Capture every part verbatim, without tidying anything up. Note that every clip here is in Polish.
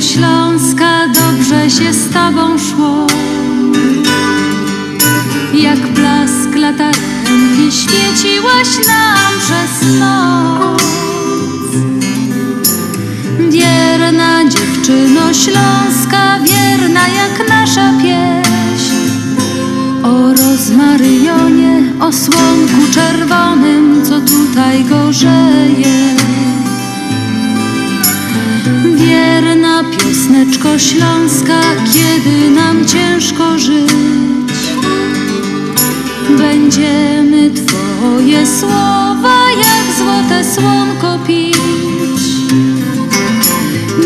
do Śląska dobrze się z tobą szło. Jak blask latarki świeciłaś nam przez noc. Wierna dziewczyno Śląska, wierna jak nasza pieśń. O rozmaryjonie, o słonku czerwonym, co tutaj gorzeje. Wierna piosneczko Śląska, kiedy nam ciężko żyć, będziemy twoje słowa jak złote słonko pić.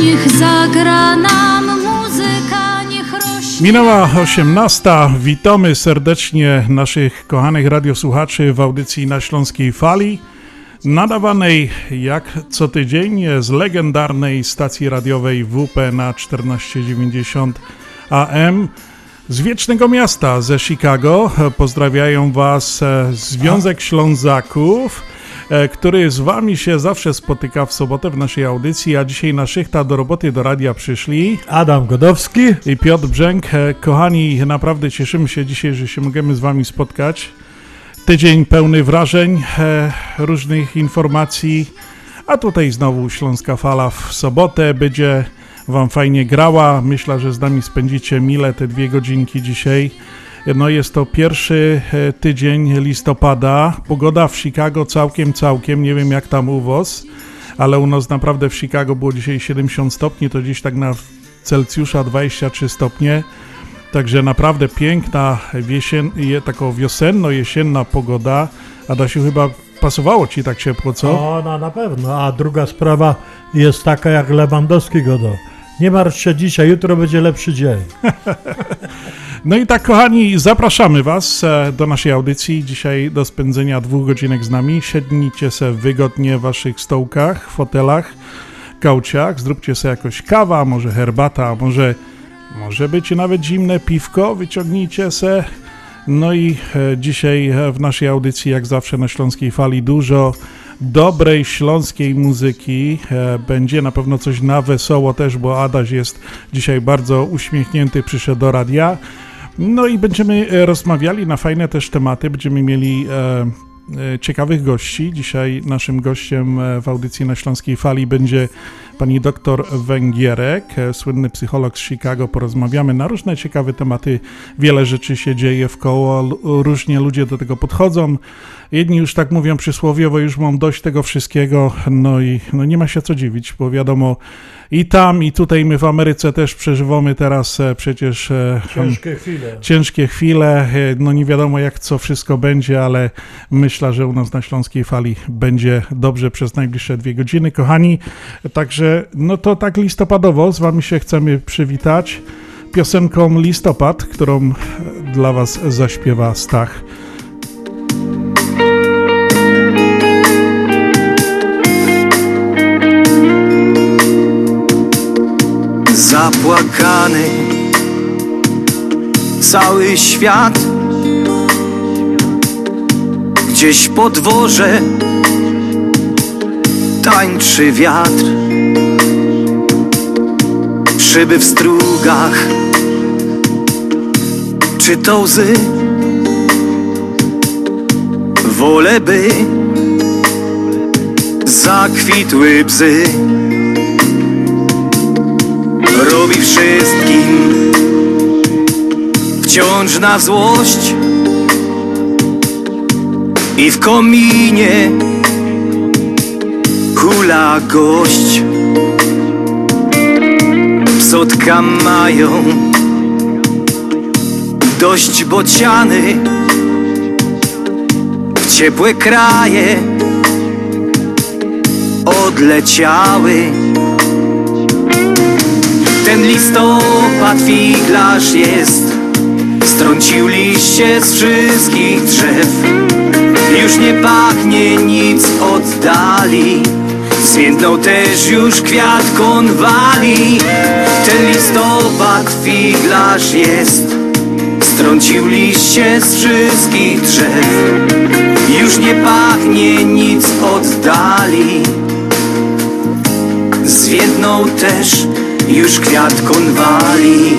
Niech zagra nam muzyka, niech rośnie... Minęła osiemnasta. Witamy serdecznie naszych kochanych radiosłuchaczy w audycji Na Śląskiej Fali, nadawanej jak co tydzień z legendarnej stacji radiowej W P na czternaście dziewięćdziesiąt A M z Wiecznego Miasta, ze Chicago. Pozdrawiają Was Związek Ślązaków, który z Wami się zawsze spotyka w sobotę w naszej audycji, a dzisiaj na szychta do roboty do radia przyszli Adam Godowski i Piotr Brzęk. Kochani, naprawdę cieszymy się dzisiaj, że się możemy z Wami spotkać. Tydzień pełny wrażeń, e, różnych informacji, a tutaj znowu Śląska Fala w sobotę będzie Wam fajnie grała. Myślę, że z nami spędzicie mile te dwie godzinki dzisiaj. No jest to pierwszy e, tydzień listopada, pogoda w Chicago całkiem, całkiem, nie wiem jak tam u Was, ale u nas naprawdę w Chicago było dzisiaj siedemdziesiąt stopni, to dziś tak na Celsjusza dwadzieścia trzy stopnie. Także naprawdę piękna, wiesien, taką wiosenno-jesienna pogoda. Adasiu, chyba pasowało Ci tak ciepło, co? No, no, na pewno. A druga sprawa jest taka, jak Lewandowski godał. Nie martw się dzisiaj, jutro będzie lepszy dzień. No i tak, kochani, zapraszamy Was do naszej audycji. Dzisiaj do spędzenia dwóch godzinek z nami. Siednijcie se wygodnie w Waszych stołkach, fotelach, kauciach. Zróbcie sobie jakoś kawa, może herbata, może... Może być nawet zimne piwko, wyciągnijcie se. No i dzisiaj w naszej audycji, jak zawsze na Śląskiej Fali, dużo dobrej śląskiej muzyki. Będzie na pewno coś na wesoło też, bo Adaś jest dzisiaj bardzo uśmiechnięty, przyszedł do radia. No i będziemy rozmawiali na fajne też tematy, będziemy mieli e, ciekawych gości. Dzisiaj naszym gościem w audycji na Śląskiej Fali będzie... Pani doktor Węgierek, słynny psycholog z Chicago. Porozmawiamy na różne ciekawe tematy. Wiele rzeczy się dzieje wkoło, różnie ludzie do tego podchodzą. Jedni już tak mówią przysłowiowo, już mam dość tego wszystkiego. No i no nie ma się co dziwić, bo wiadomo, i tam, i tutaj my w Ameryce też przeżywamy teraz przecież ciężkie um, chwile. Ciężkie chwile. No nie wiadomo jak co wszystko będzie, ale myślę, że u nas na Śląskiej Fali będzie dobrze przez najbliższe dwie godziny. Kochani, także no to tak listopadowo z Wami się chcemy przywitać piosenką Listopad, którą dla Was zaśpiewa Stach. Zapłakany cały świat, gdzieś po dworze tańczy wiatr. Szyby w strugach, czy to łzy? Wolę, by zakwitły bzy. Robi wszystkim wciąż na złość i w kominie hula gość. Psotka mają dość bociany, w ciepłe kraje odleciały. Ten listopad figlarz jest, strącił liście z wszystkich drzew. Już nie pachnie nic od dali, zwiędnął też już kwiat konwali. Ten listopad figlarz jest, strącił liście z wszystkich drzew. Już nie pachnie nic od dali, zwiędnął też już kwiat konwali.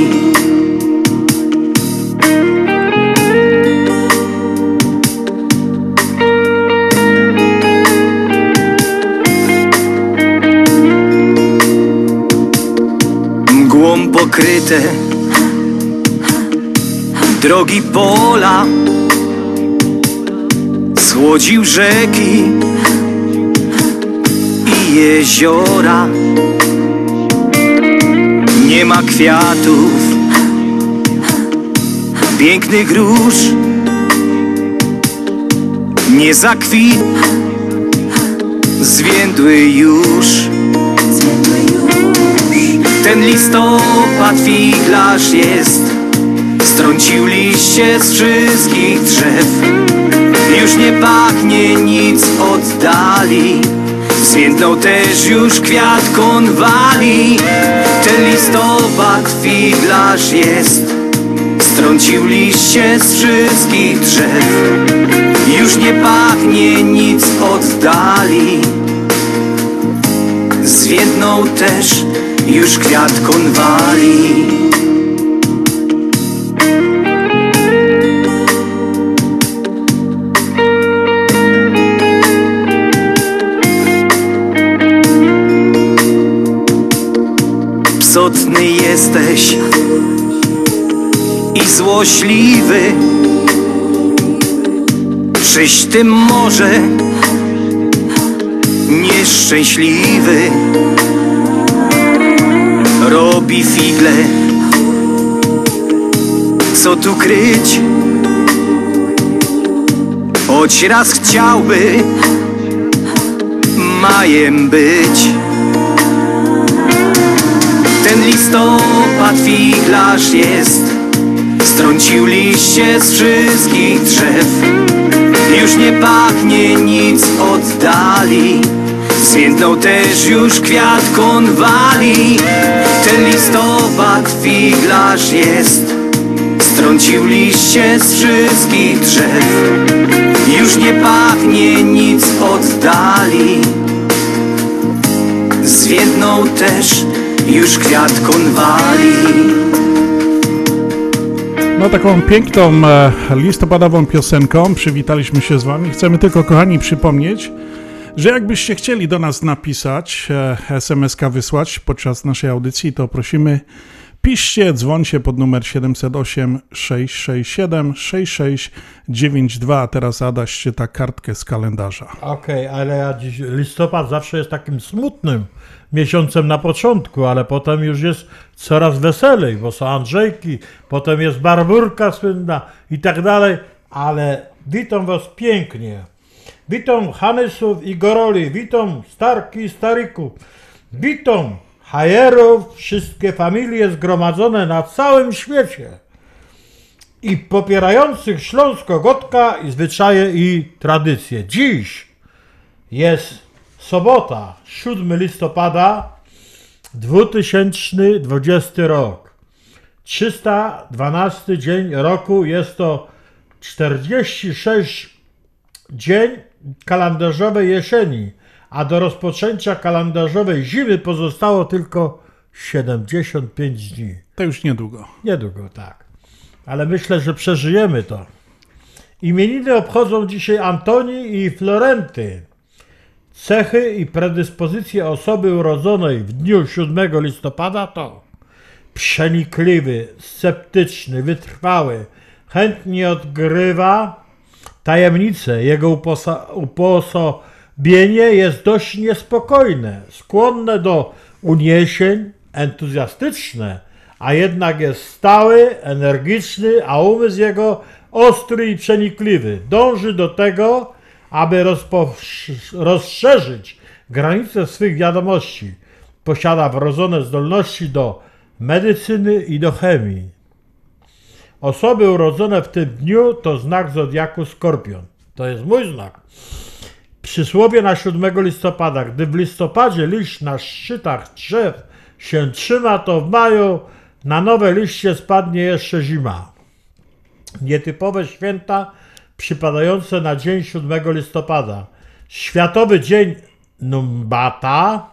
Mgłą pokryte drogi pola, słodził rzeki i jeziora. Nie ma kwiatów, pięknych róż, nie zakwit, zwiędły już. Ten listopad figlarz jest, strącił liście z wszystkich drzew. Już nie pachnie nic od dali, zwiędnął też już kwiat konwali. Ten listopad figlarz jest, strącił liście z wszystkich drzew. Już nie pachnie nic od dali, zwiędnął też już kwiat konwali. Psotny jesteś i złośliwy, czyś ty może nieszczęśliwy. Robi figle, co tu kryć, choć raz chciałby majem być. Ten listopad figlarz jest, strącił liście z wszystkich drzew. Już nie pachnie nic od dali, zwiędnął też już kwiat konwali. Ten listopad figlarz jest, strącił liście z wszystkich drzew. Już nie pachnie nic od dali, zwiędnął też już kwiat konwali. No taką piękną listopadową piosenką przywitaliśmy się z wami. Chcemy tylko, kochani, przypomnieć, że jakbyście chcieli do nas napisać, es em eska wysłać podczas naszej audycji, to prosimy, piszcie, dzwońcie pod numer siedem zero osiem, sześć sześć siedem, sześć sześć dziewięć dwa. Teraz Adaś czyta kartkę z kalendarza. Okej, okay, ale ja dziś, listopad zawsze jest takim smutnym miesiącem na początku, ale potem już jest coraz weselej, bo są Andrzejki, potem jest Barburka słynna i tak dalej, ale witam was pięknie. Witam Hanysów i Goroli, witam Starki i Starików, witam Hajerów, wszystkie familie zgromadzone na całym świecie i popierających Śląsko, Gotka i zwyczaje i tradycje. Dziś jest sobota, siódmego listopada dwa tysiące dwudziesty rok. trzysta dwunasty dzień roku, jest to czterdziesty szósty dzień kalendarzowej jesieni, a do rozpoczęcia kalendarzowej zimy pozostało tylko siedemdziesiąt pięć dni. To już niedługo. Niedługo, tak. Ale myślę, że przeżyjemy to. Imieniny obchodzą dzisiaj Antoni i Florenty. Cechy i predyspozycje osoby urodzonej w dniu siódmego listopada to przenikliwy, sceptyczny, wytrwały, chętnie odgrywa tajemnice, jego uposa- uposobienie jest dość niespokojne, skłonne do uniesień, entuzjastyczne, a jednak jest stały, energiczny, a umysł jego ostry i przenikliwy. Dąży do tego, aby rozszerzyć granice swych wiadomości. Posiada wrodzone zdolności do medycyny i do chemii. Osoby urodzone w tym dniu to znak zodiaku Skorpion. To jest mój znak. Przysłowie na siódmego listopada. Gdy w listopadzie liść na szczytach drzew się trzyma, to w maju na nowe liście spadnie jeszcze zima. Nietypowe święta przypadające na dzień siódmego listopada. Światowy Dzień Numbata,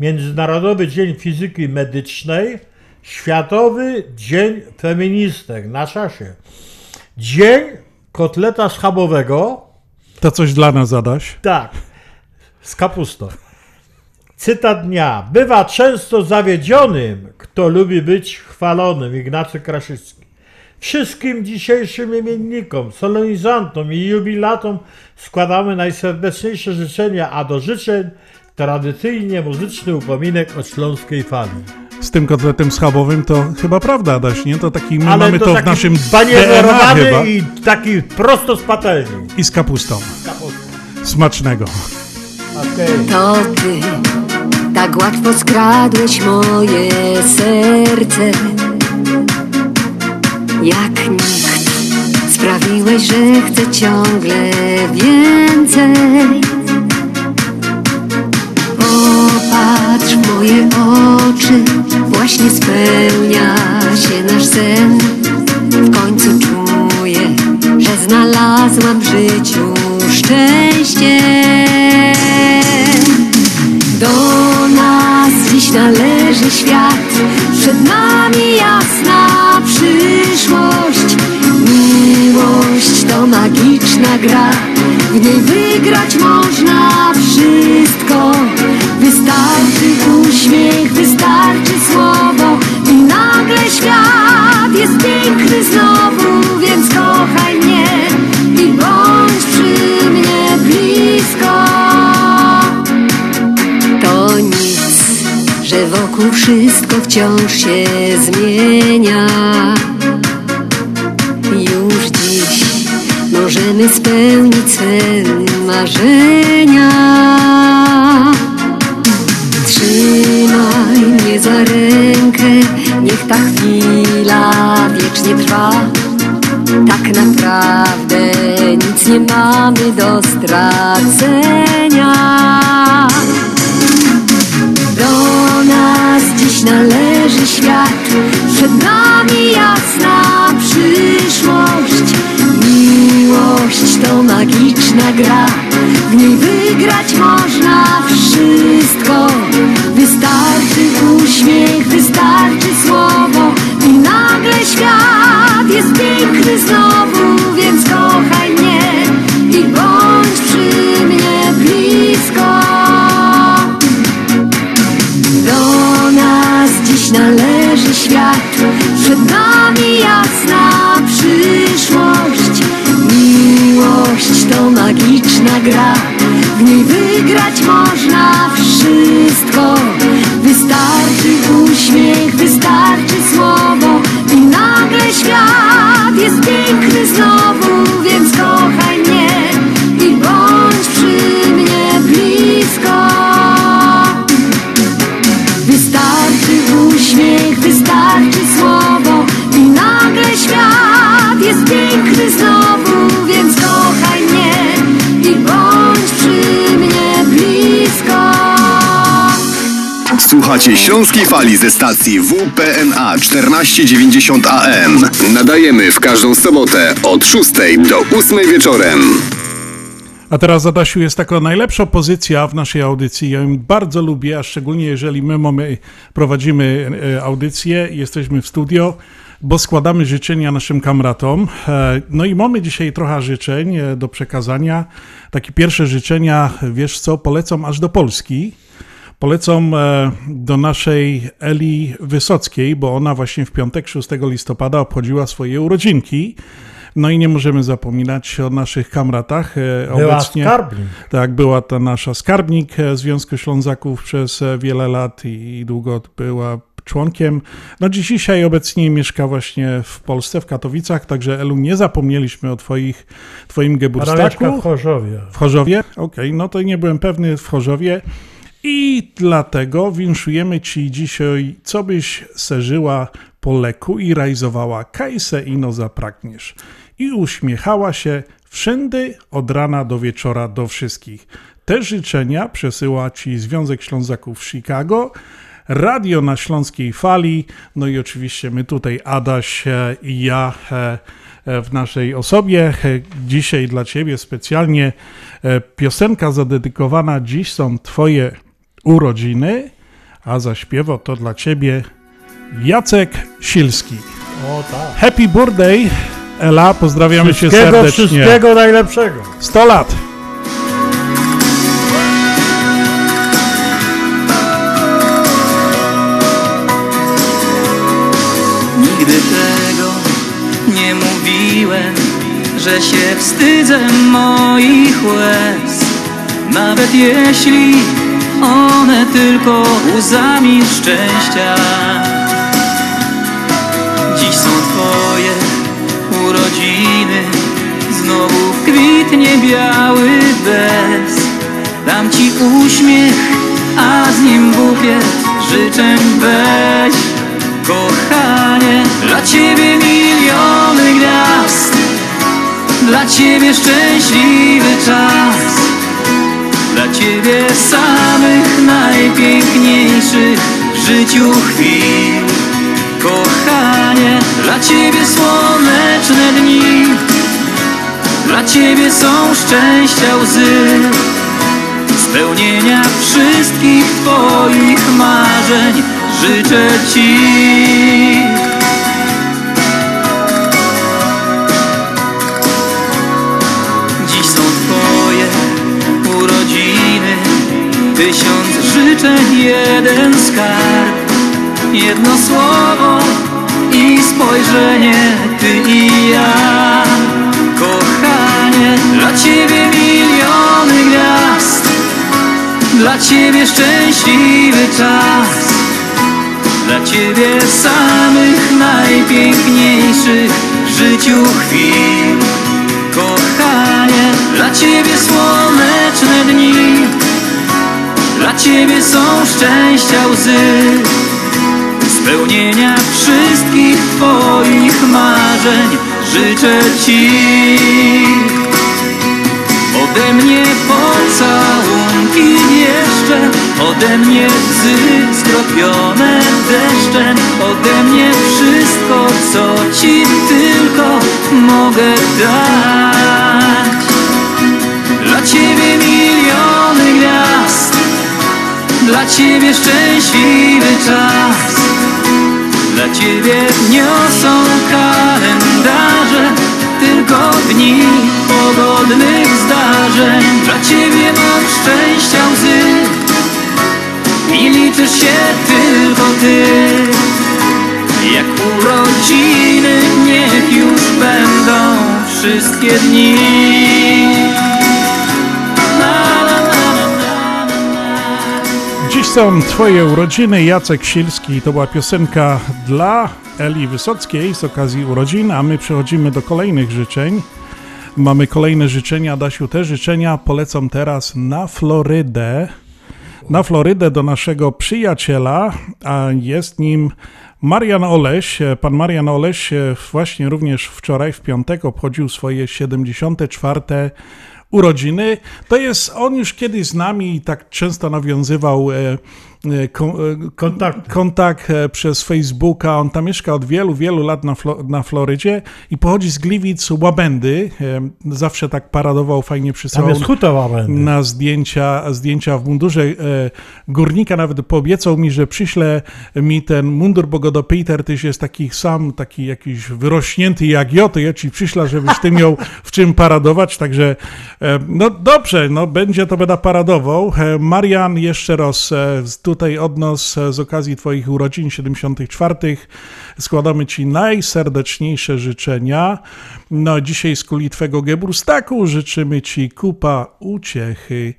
Międzynarodowy Dzień Fizyki Medycznej, Światowy Dzień Feministek na czasie, Dzień Kotleta Schabowego. To coś dla nas zadaś? Tak, z kapustą. Cytat dnia. Bywa często zawiedzionym, kto lubi być chwalonym. Ignacy Kraszycki. Wszystkim dzisiejszym imiennikom, solenizantom i jubilatom składamy najserdeczniejsze życzenia, a do życzeń tradycyjnie muzyczny upominek o Śląskiej Fali. Z tym kotletem schabowym to chyba prawda, Adaś, nie? To taki, my ale mamy to, to w naszym D N A chyba. I taki prosto z patelni. I z kapustą. Z kapustą. Smacznego. Okay. To ty tak łatwo skradłeś moje serce, jak nikt sprawiłeś, że chcę ciągle więcej. Popatrz w moje oczy, właśnie spełnia się nasz sen. W końcu czuję, że znalazłam w życiu szczęście. Do nas dziś należy świat, przed nami jasna przyszłość. Miłość to magiczna gra, w niej wygrać można wszystko. Wystarczy uśmiech, wystarczy słowo i nagle świat jest piękny znowu, więc kochaj mnie i bądź przy mnie blisko. To nic, że wokół wszystko wciąż się zmienia. Już dziś możemy spełnić swe marzenia. Trzymaj mnie za rękę, niech ta chwila wiecznie trwa. Tak naprawdę nic nie mamy do stracenia. Do nas dziś należy świat, przed nami jasna przyszłość. Miłość to magiczna gra, w niej wygrać można wszystko. Wystarczy uśmiech, wystarczy słowo i nagle świat jest piękny znowu, więc kochaj mnie i bądź przy mnie blisko. Do nas dziś należy świat, przed nami jasna przyszłość. Miłość to magiczna gra, w niej wygrać można wszystko. Wystarczy uśmiech, wystarczy słowo i nagle świat jest piękny znowu, więc kochaj mnie i bądź przy mnie blisko. Wystarczy uśmiech, wystarczy słowo i nagle świat jest piękny znowu, więc kochaj mnie i bądź przy mnie blisko. Słuchacie Śląskiej Fali ze stacji W P N A czternaście dziewięćdziesiąt A M. Nadajemy w każdą sobotę od szóstej do ósmej wieczorem. A teraz, Adasiu, jest taka najlepsza pozycja w naszej audycji. Ja ją bardzo lubię, a szczególnie jeżeli my mamy, prowadzimy audycję i jesteśmy w studio, bo składamy życzenia naszym kamratom. No i mamy dzisiaj trochę życzeń do przekazania. Takie pierwsze życzenia, wiesz co, polecam aż do Polski. Polecam do naszej Eli Wysockiej, bo ona właśnie w piątek, szóstego listopada obchodziła swoje urodzinki. No i nie możemy zapominać o naszych kamratach. Była obecnie, skarbnik. Tak, była ta nasza skarbnik Związku Ślązaków przez wiele lat i długo była członkiem. No dzisiaj obecnie mieszka właśnie w Polsce, w Katowicach, także Elu, nie zapomnieliśmy o twoich, twoim geburstaku. W Chorzowie. W Chorzowie? Okej, okay, no to nie byłem pewny, w Chorzowie. I dlatego winszujemy Ci dzisiaj, co byś serzyła po leku i realizowała, kajse ino zapragniesz. I uśmiechała się wszędy od rana do wieczora do wszystkich. Te życzenia przesyła Ci Związek Ślązaków Chicago, Radio na Śląskiej Fali, no i oczywiście my tutaj, Adaś i ja, w naszej osobie. Dzisiaj dla Ciebie specjalnie piosenka zadedykowana. Dziś są Twoje urodziny. a zaśpiewał to dla Ciebie Jacek Silski. O tak. Happy birthday, Ela, pozdrawiamy Cię serdecznie. Wszystkiego najlepszego. sto lat. Nigdy tego nie mówiłem, że się wstydzę moich łez, nawet jeśli one tylko łzami szczęścia. Dziś są Twoje urodziny, znowu kwitnie biały bez. Dam Ci uśmiech, a z nim bukiet życzeń weź. Kochanie, dla Ciebie miliony gwiazd, dla Ciebie szczęśliwy czas, dla Ciebie samych najpiękniejszych w życiu chwil. Kochanie, dla Ciebie słoneczne dni, dla Ciebie są szczęścia łzy, spełnienia wszystkich Twoich marzeń życzę Ci. Dziś są Twoje urodziny, tysiąc życzeń, jeden skarb. Jedno słowo i spojrzenie, Ty i ja. Kochanie, dla Ciebie miliony gwiazd, dla Ciebie szczęśliwy czas, dla Ciebie samych najpiękniejszych w życiu chwil. Kochanie, dla Ciebie słoneczne dni, dla Ciebie są szczęścia łzy, spełnienia wszystkich Twoich marzeń życzę Ci. Ode mnie pocałunki jeszcze, ode mnie łzy skropione deszczem, ode mnie wszystko, co Ci tylko mogę dać. Dla Ciebie miliony gwiazd, dla Ciebie szczęśliwy czas, dla Ciebie niosą kalendarze tylko dni pogodnych zdarzeń. Dla Ciebie mam szczęścia łzy i liczysz się tylko Ty. Jak urodziny niech już będą wszystkie dni. Dziś są Twoje urodziny, Jacek Silski. To była piosenka dla Eli Wysockiej z okazji urodzin, a my przechodzimy do kolejnych życzeń. Mamy kolejne życzenia, Adasiu, te życzenia polecam teraz na Florydę. Na Florydę do naszego przyjaciela, a jest nim Marian Oleś. Pan Marian Oleś właśnie również wczoraj, w piątek, obchodził swoje siedemdziesiąte czwarte urodziny. To jest, on już kiedyś z nami i tak często nawiązywał e, e, kon, e, kontakt, kontakt e, przez Facebooka. On tam mieszka od wielu, wielu lat na, Flo, na Florydzie i pochodzi z Gliwic Łabędy. E, zawsze tak paradował, fajnie przysyłał na zdjęcia, zdjęcia w mundurze e, górnika. Nawet poobiecał mi, że przyśle mi ten mundur, bo go do Peter tyś jest taki sam, taki jakiś wyrośnięty jak ja, to ja ci przyśla, żebyś ty miał w czym paradować. Także no dobrze, no będzie to będę paradował. Marian, jeszcze raz tutaj od nas z okazji Twoich urodzin siedemdziesiątych czwartych składamy Ci najserdeczniejsze życzenia. No dzisiaj z kuli Twego geburstaku życzymy Ci kupa uciechy,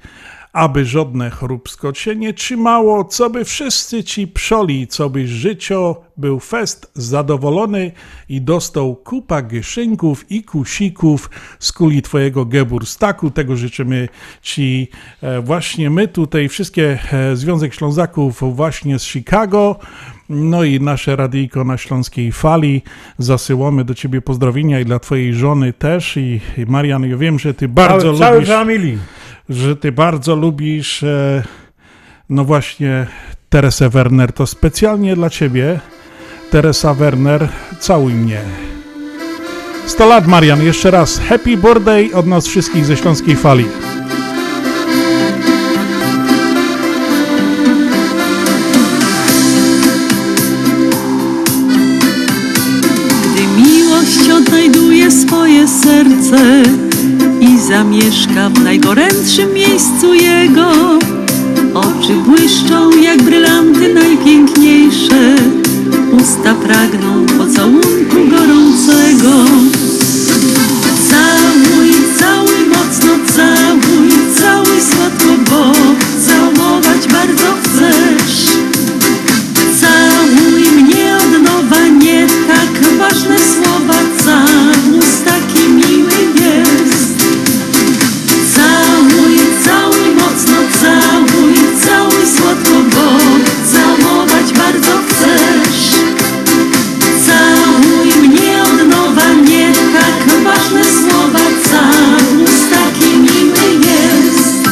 aby żadne choróbsko Cię nie trzymało, co by wszyscy Ci przoli, co byś życio był fest zadowolony i dostał kupa gyszynków i kusików z kuli Twojego geburstaku. Tego życzymy Ci właśnie my tutaj, wszystkie Związek Ślązaków właśnie z Chicago, no i nasze radyjko na Śląskiej Fali. Zasyłamy do Ciebie pozdrowienia i dla Twojej żony też. I Marian, ja wiem, że Ty bardzo cały, lubisz... Cały że Ty bardzo lubisz, no właśnie, Teresę Werner, to specjalnie dla Ciebie. Teresa Werner, całuj mnie. sto lat, Marian, jeszcze raz happy birthday od nas wszystkich ze Śląskiej Fali. swoje serce i zamieszka w najgorętszym miejscu jego. Oczy błyszczą jak brylanty najpiękniejsze, usta pragną pocałunku gorącego. Całuj, całuj, mocno całuj, całuj słodko, bo całować bardzo chcesz. Całuj mnie od nowa, nie tak ważne słowa, całuj z takim miły jest. Całuj, całuj, mocno całuj, całuj słodko, bo całować bardzo chcesz. Całuj mnie od nowa, nie tak ważne słowa, całuj z takim miły jest.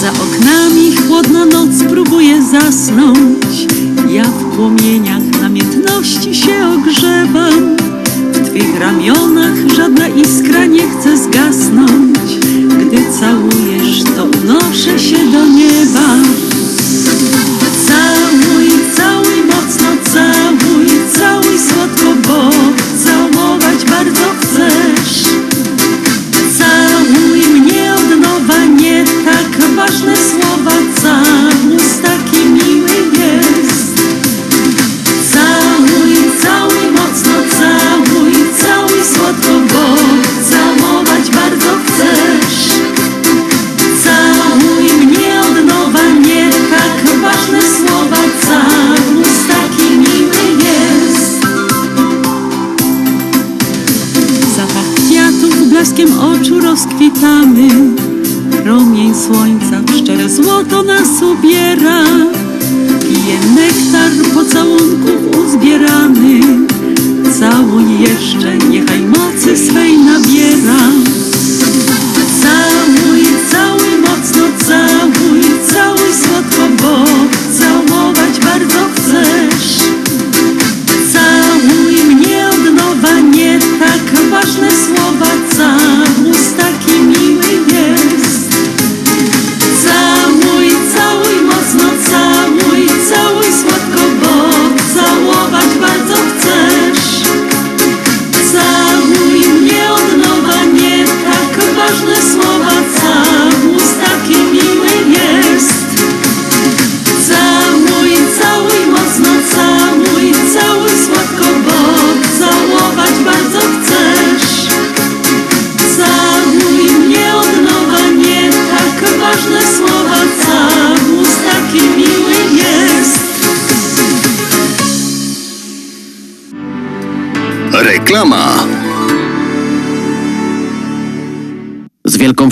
Za oknami chłodna noc próbuje zasnąć, ja w płomieniach namiętności się ogrzewam. W twych ramionach żadna iskra nie chce zgasnąć. Gdy całujesz, to unoszę się do nieba. Całuj, całuj, mocno całuj, całuj słodko, bo całować bardzo chcesz. Całuj mnie od nowa, nie tak ważne słowa, całuj z takim miły jest. Całuj, całuj, mocno całuj, całuj słodko, bo całować bardzo chcesz. Całuj mnie od nowa, nie tak ważne słowa, całuj z takim miły jest. Zapach kwiatów blaskiem oczu rozkwitamy, promień słońca w szczere złoto nas ubiera. Pije nektar pocałunków uzbierany, całuj jeszcze, niechaj mocy swej nabiera. Całuj, całuj, mocno całuj, całuj słodko, bo całować bardzo chcesz. Całuj mnie od nowa, nie tak ważne słowa, całuj z takim miły jest. Całuj, całuj, mocno całuj, całuj słodko, bo całować bardzo chcesz. Całuj mnie od nowa, nie tak ważne słowa, całuj z takim miły jest. Całuj, całuj, mocno całuj, całuj słodko, bo całować bardzo chcesz. Całuj mnie od nowa, nie tak ważne słowa, całuj z takim miły jest. Reklama. Z wielką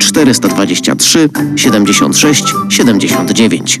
cztery dwa trzy siedem sześć siedem dziewięć.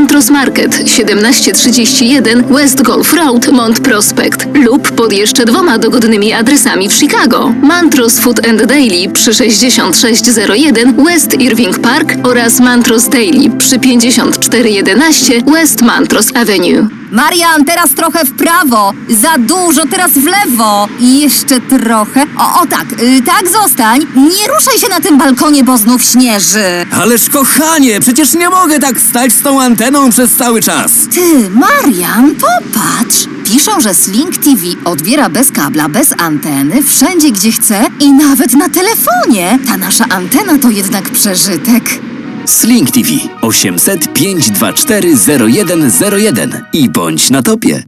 Montrose Market, siedemnaście trzydzieści jeden West Golf Road, Mount Prospect lub pod jeszcze dwoma dogodnymi adresami w Chicago. Montrose Food and Deli przy sześć tysięcy sześćset jeden West Irving Park oraz Montrose Deli przy pięć tysięcy czterysta jedenaście West Montrose Avenue. Marian, teraz trochę w prawo, za dużo, teraz w lewo i jeszcze trochę. O, o tak, yy, tak zostań, nie ruszaj się na tym balkonie, bo znów śnieży. Ależ kochanie, przecież nie mogę tak stać z tą anteną przez cały czas. Ty, Marian, popatrz. Piszą, że Sling T V odbiera bez kabla, bez anteny, wszędzie gdzie chce i nawet na telefonie. Ta nasza antena to jednak przeżytek. Sling T V osiem zero zero pięć dwa cztery zero jeden zero jeden i bądź na topie.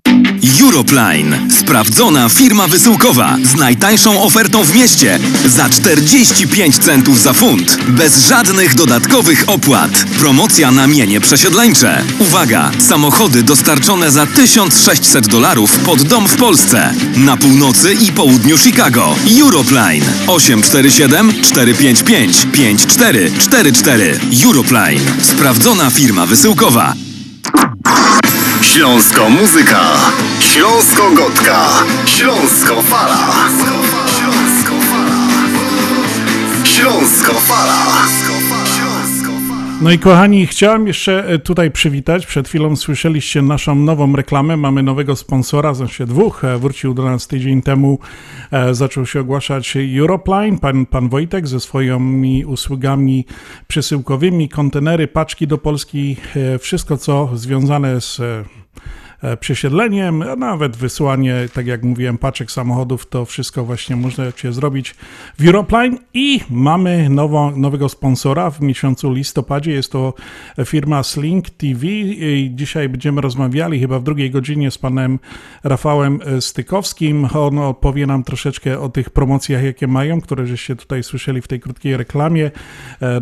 Euroline. Sprawdzona firma wysyłkowa z najtańszą ofertą w mieście za czterdzieści pięć centów za funt. Bez żadnych dodatkowych opłat. Promocja na mienie przesiedleńcze. Uwaga! Samochody dostarczone za tysiąc sześćset dolarów pod dom w Polsce. Na północy i południu Chicago. Euroline. osiem cztery siedem cztery pięć pięć pięć cztery cztery cztery. Euroline. Sprawdzona firma wysyłkowa. Śląsko muzyka, Śląsko gotka, Śląsko fala, Śląsko fala, Śląsko fala. No i kochani, chciałem jeszcze tutaj przywitać. Przed chwilą słyszeliście naszą nową reklamę. Mamy nowego sponsora, znaczy dwóch. Wrócił do nas tydzień temu, e, zaczął się ogłaszać Europline, pan, pan Wojtek ze swoimi usługami przesyłkowymi, kontenery, paczki do Polski, e, wszystko co związane z e, przesiedleniem, a nawet wysyłanie, tak jak mówiłem, paczek samochodów, to wszystko właśnie można się zrobić w Europline. I mamy nową, nowego sponsora w miesiącu listopadzie. Jest to firma Sling T V i dzisiaj będziemy rozmawiali chyba w drugiej godzinie z panem Rafałem Stykowskim. On opowie nam troszeczkę o tych promocjach, jakie mają, które żeście tutaj słyszeli w tej krótkiej reklamie,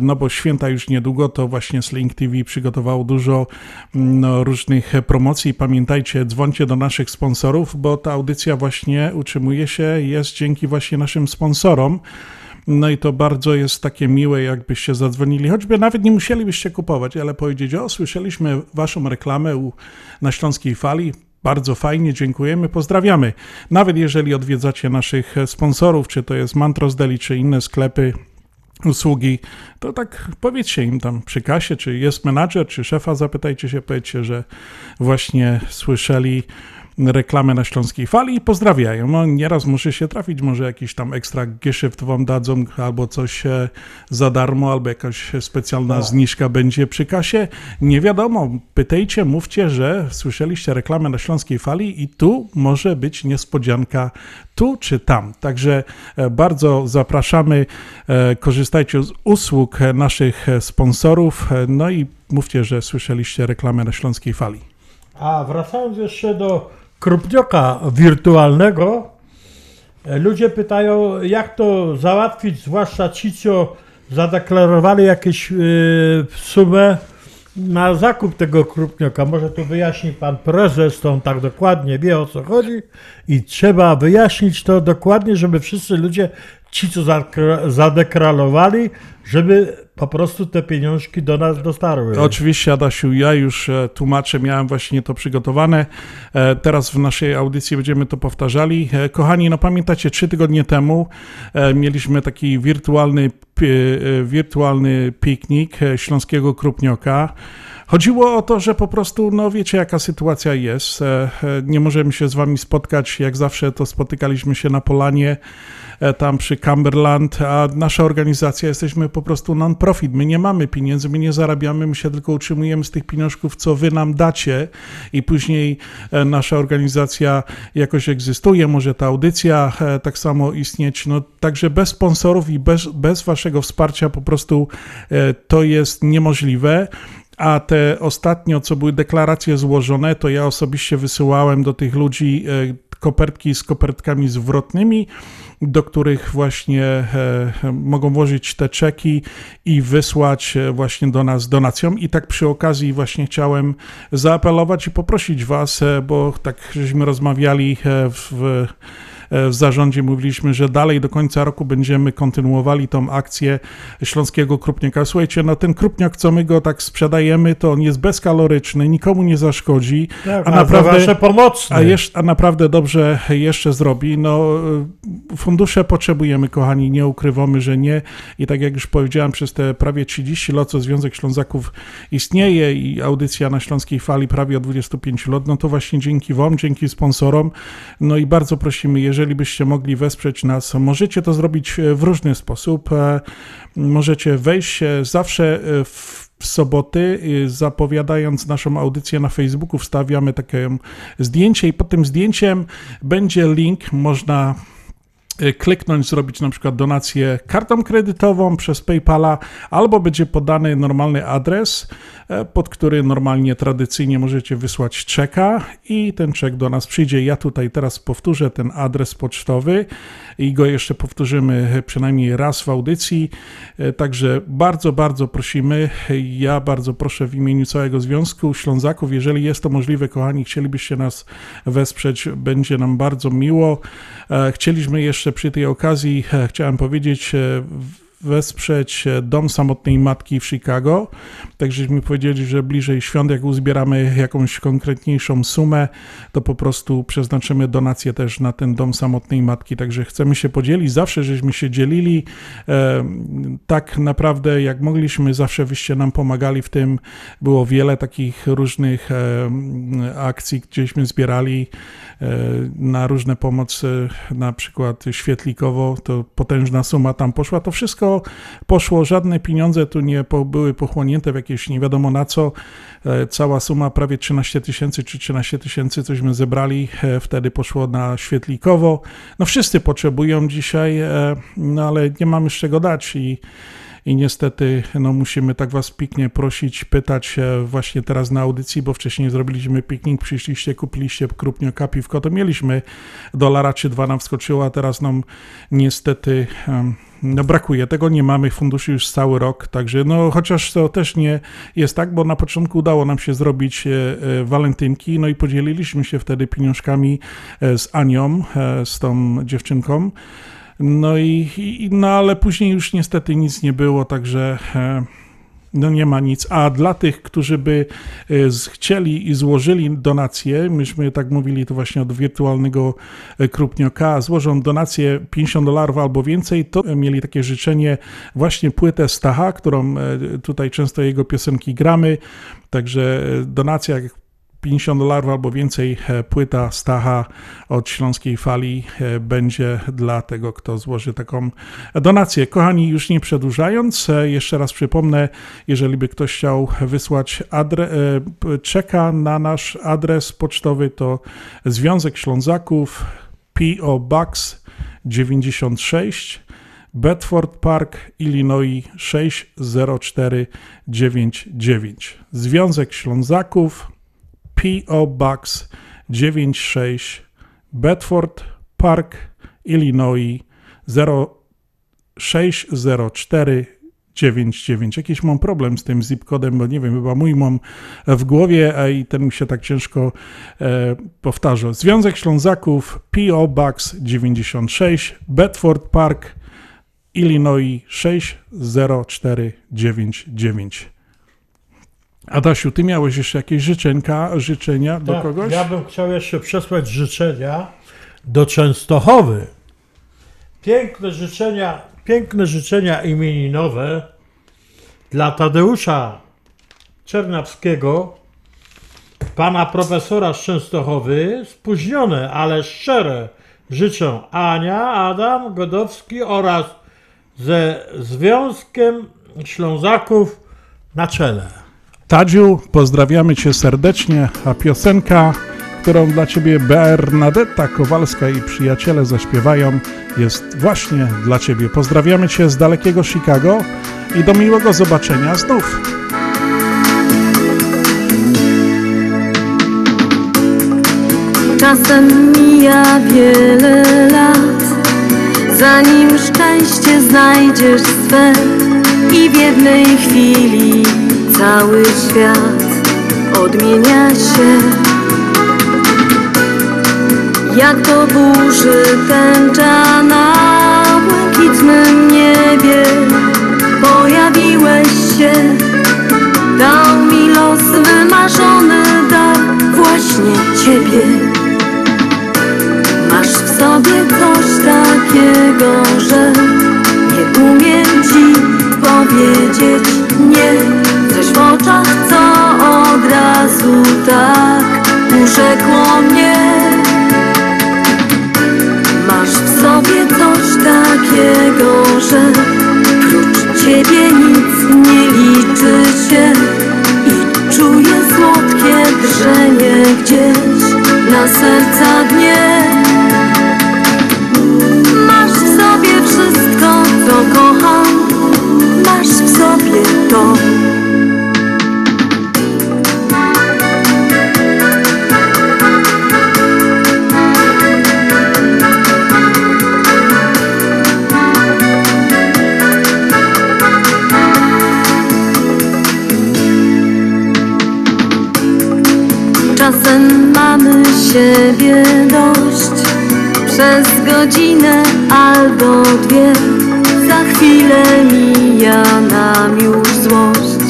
no bo święta już niedługo, to właśnie Sling T V przygotował dużo no, różnych promocji. Pamiętajcie, dzwońcie do naszych sponsorów, bo ta audycja właśnie utrzymuje się, jest dzięki właśnie naszym sponsorom. No i to bardzo jest takie miłe, jakbyście zadzwonili, choćby nawet nie musielibyście kupować, ale powiedzieć, o, słyszeliśmy waszą reklamę u, na Śląskiej Fali, bardzo fajnie, dziękujemy, pozdrawiamy. Nawet jeżeli odwiedzacie naszych sponsorów, czy to jest Montrose Deli, czy inne sklepy, usługi, to tak powiedzcie im tam przy kasie, czy jest menadżer, czy szefa, zapytajcie się, powiedzcie, że właśnie słyszeli reklamę na Śląskiej Fali i pozdrawiają. No nieraz muszę się trafić, może jakiś tam ekstra geszyft wam dadzą, albo coś za darmo, albo jakaś specjalna no. zniżka będzie przy kasie. Nie wiadomo, pytajcie, mówcie, że słyszeliście reklamę na Śląskiej Fali i tu może być niespodzianka, tu czy tam. Także bardzo zapraszamy, korzystajcie z usług naszych sponsorów, no i mówcie, że słyszeliście reklamę na Śląskiej Fali. A wracając jeszcze do krupnioka wirtualnego, ludzie pytają, jak to załatwić, zwłaszcza ci, co zadeklarowali jakieś yy, sumę na zakup tego krupnioka. Może tu wyjaśni pan prezes, to on tak dokładnie wie, o co chodzi i trzeba wyjaśnić to dokładnie, żeby wszyscy ludzie, ci, co zadeklarowali, żeby po prostu te pieniążki do nas dostarły. Oczywiście, Adasiu, ja już tłumaczę, miałem właśnie to przygotowane. Teraz w naszej audycji będziemy to powtarzali. Kochani, no pamiętacie, trzy tygodnie temu mieliśmy taki wirtualny, wirtualny piknik śląskiego krupnioka. Chodziło o to, że po prostu, no wiecie, jaka sytuacja jest. Nie możemy się z wami spotkać, jak zawsze to spotykaliśmy się na Polanie, tam przy Cumberland, a nasza organizacja, jesteśmy po prostu non-profit, my nie mamy pieniędzy, my nie zarabiamy, my się tylko utrzymujemy z tych pieniążków, co wy nam dacie i później nasza organizacja jakoś egzystuje, może ta audycja tak samo istnieć, no także bez sponsorów i bez, bez waszego wsparcia po prostu to jest niemożliwe. A te ostatnio, co były deklaracje złożone, to ja osobiście wysyłałem do tych ludzi kopertki z kopertkami zwrotnymi, do których właśnie e, mogą włożyć te czeki i wysłać właśnie do nas donacją. I tak przy okazji właśnie chciałem zaapelować i poprosić was, bo tak żeśmy rozmawiali w, w zarządzie, mówiliśmy, że dalej do końca roku będziemy kontynuowali tą akcję śląskiego krupniaka. Słuchajcie, no ten krupniak, co my go tak sprzedajemy, to on jest bezkaloryczny, nikomu nie zaszkodzi, tak, a, naprawdę, a, jeszcze, a naprawdę dobrze jeszcze zrobi. No fundusze potrzebujemy, kochani, nie ukrywamy, że nie. I tak jak już powiedziałem, przez te prawie trzydzieści lat, co Związek Ślązaków istnieje i audycja na Śląskiej Fali prawie od dwudziestu pięciu lat, no to właśnie dzięki wam, dzięki sponsorom. No i bardzo prosimy, jeżeli byście mogli wesprzeć nas, możecie to zrobić w różny sposób. Możecie wejść zawsze w w soboty, zapowiadając naszą audycję na Facebooku, wstawiamy takie zdjęcie i pod tym zdjęciem będzie link, można kliknąć, zrobić na przykład donację kartą kredytową przez PayPala, albo będzie podany normalny adres, pod który normalnie, tradycyjnie możecie wysłać czeka i ten czek do nas przyjdzie. Ja tutaj teraz powtórzę ten adres pocztowy i go jeszcze powtórzymy przynajmniej raz w audycji. Także bardzo, bardzo prosimy. Ja bardzo proszę w imieniu całego Związku Ślązaków, jeżeli jest to możliwe, kochani, chcielibyście nas wesprzeć, będzie nam bardzo miło. Chcieliśmy jeszcze przy tej okazji, chciałem powiedzieć, wesprzeć Dom Samotnej Matki w Chicago. Takżeśmy powiedzieli, że bliżej świąt, jak uzbieramy jakąś konkretniejszą sumę, to po prostu przeznaczymy donację też na ten Dom Samotnej Matki. Także chcemy się podzielić. Zawsze żeśmy się dzielili. Tak naprawdę jak mogliśmy, zawsze wyście nam pomagali w tym. Było wiele takich różnych akcji, gdzieśmy zbierali na różne pomocy, na przykład świetlikowo, to potężna suma tam poszła. To wszystko poszło, żadne pieniądze tu nie były pochłonięte w jakieś nie wiadomo na co. Cała suma, prawie trzynaście tysięcy czy trzynaście tysięcy, cośmy zebrali, wtedy poszło na świetlikowo. No wszyscy potrzebują dzisiaj, no ale nie mamy z czego dać i I niestety no, musimy tak was pięknie prosić, pytać właśnie teraz na audycji, bo wcześniej zrobiliśmy piknik, przyszliście, kupiliście krupnioka, piwko, to mieliśmy dolara czy dwa nam wskoczyło, a teraz nam niestety no, brakuje tego, nie mamy funduszy już cały rok, także no chociaż to też nie jest tak, bo na początku udało nam się zrobić walentynki, no i podzieliliśmy się wtedy pieniążkami z Anią, z tą dziewczynką. No i, i no ale później już niestety nic nie było, także no nie ma nic. A dla tych, którzy by chcieli i złożyli donację, myśmy tak mówili to właśnie od wirtualnego krupnioka, złożą donację pięćdziesiąt dolarów albo więcej, to mieli takie życzenie właśnie płytę Stacha, którą tutaj często jego piosenki gramy, także donacja pięćdziesiąt dolarów albo więcej, płyta Stacha od Śląskiej Fali będzie dla tego, kto złoży taką donację. Kochani, już nie przedłużając, jeszcze raz przypomnę, jeżeli by ktoś chciał wysłać adre- czeka na nasz adres pocztowy, to Związek Ślązaków, P O Box dziewięćdziesiąt sześć, Bedford Park, Illinois sześć zero cztery dziewięć dziewięć. Związek Ślązaków, P O Box dziewięćdziesiąt sześć, Bedford Park, Illinois zero sześć zero cztery dziewięć dziewięć. Jakiś mam problem z tym zip kodem, bo nie wiem, chyba mój mam w głowie, a i ten mi się tak ciężko e, powtarza. Związek Ślązaków, P O Box dziewięćdziesiąt sześć, Bedford Park, Illinois sześć zero cztery dziewięć dziewięć. Adasiu, ty miałeś jeszcze jakieś życzenka, życzenia tak, do kogoś? Ja bym chciał jeszcze przesłać życzenia do Częstochowy. Piękne życzenia, piękne życzenia imieninowe dla Tadeusza Czernawskiego, pana profesora z Częstochowy, spóźnione, ale szczere życzę Ania, Adam Godowski oraz ze Związkiem Ślązaków na czele. Tadziu, pozdrawiamy cię serdecznie, a piosenka, którą dla ciebie Bernadetta Kowalska i przyjaciele zaśpiewają, jest właśnie dla ciebie. Pozdrawiamy cię z dalekiego Chicago i do miłego zobaczenia znów. Czasem mija wiele lat, zanim szczęście znajdziesz swe i w jednej chwili cały świat odmienia się. Jak po burzy tęcza na błękitnym niebie pojawiłeś się, dał mi los wymarzony dar, właśnie ciebie. Masz w sobie coś takiego, że nie umiem ci powiedzieć nie. Coś w oczach, co od razu tak urzekło mnie. Masz w sobie coś takiego, że prócz ciebie nic nie liczy się i czuję słodkie drżenie gdzieś na serca dnie. Masz mamy siebie dość. Przez godzinę albo dwie, za chwilę mija nam już złość.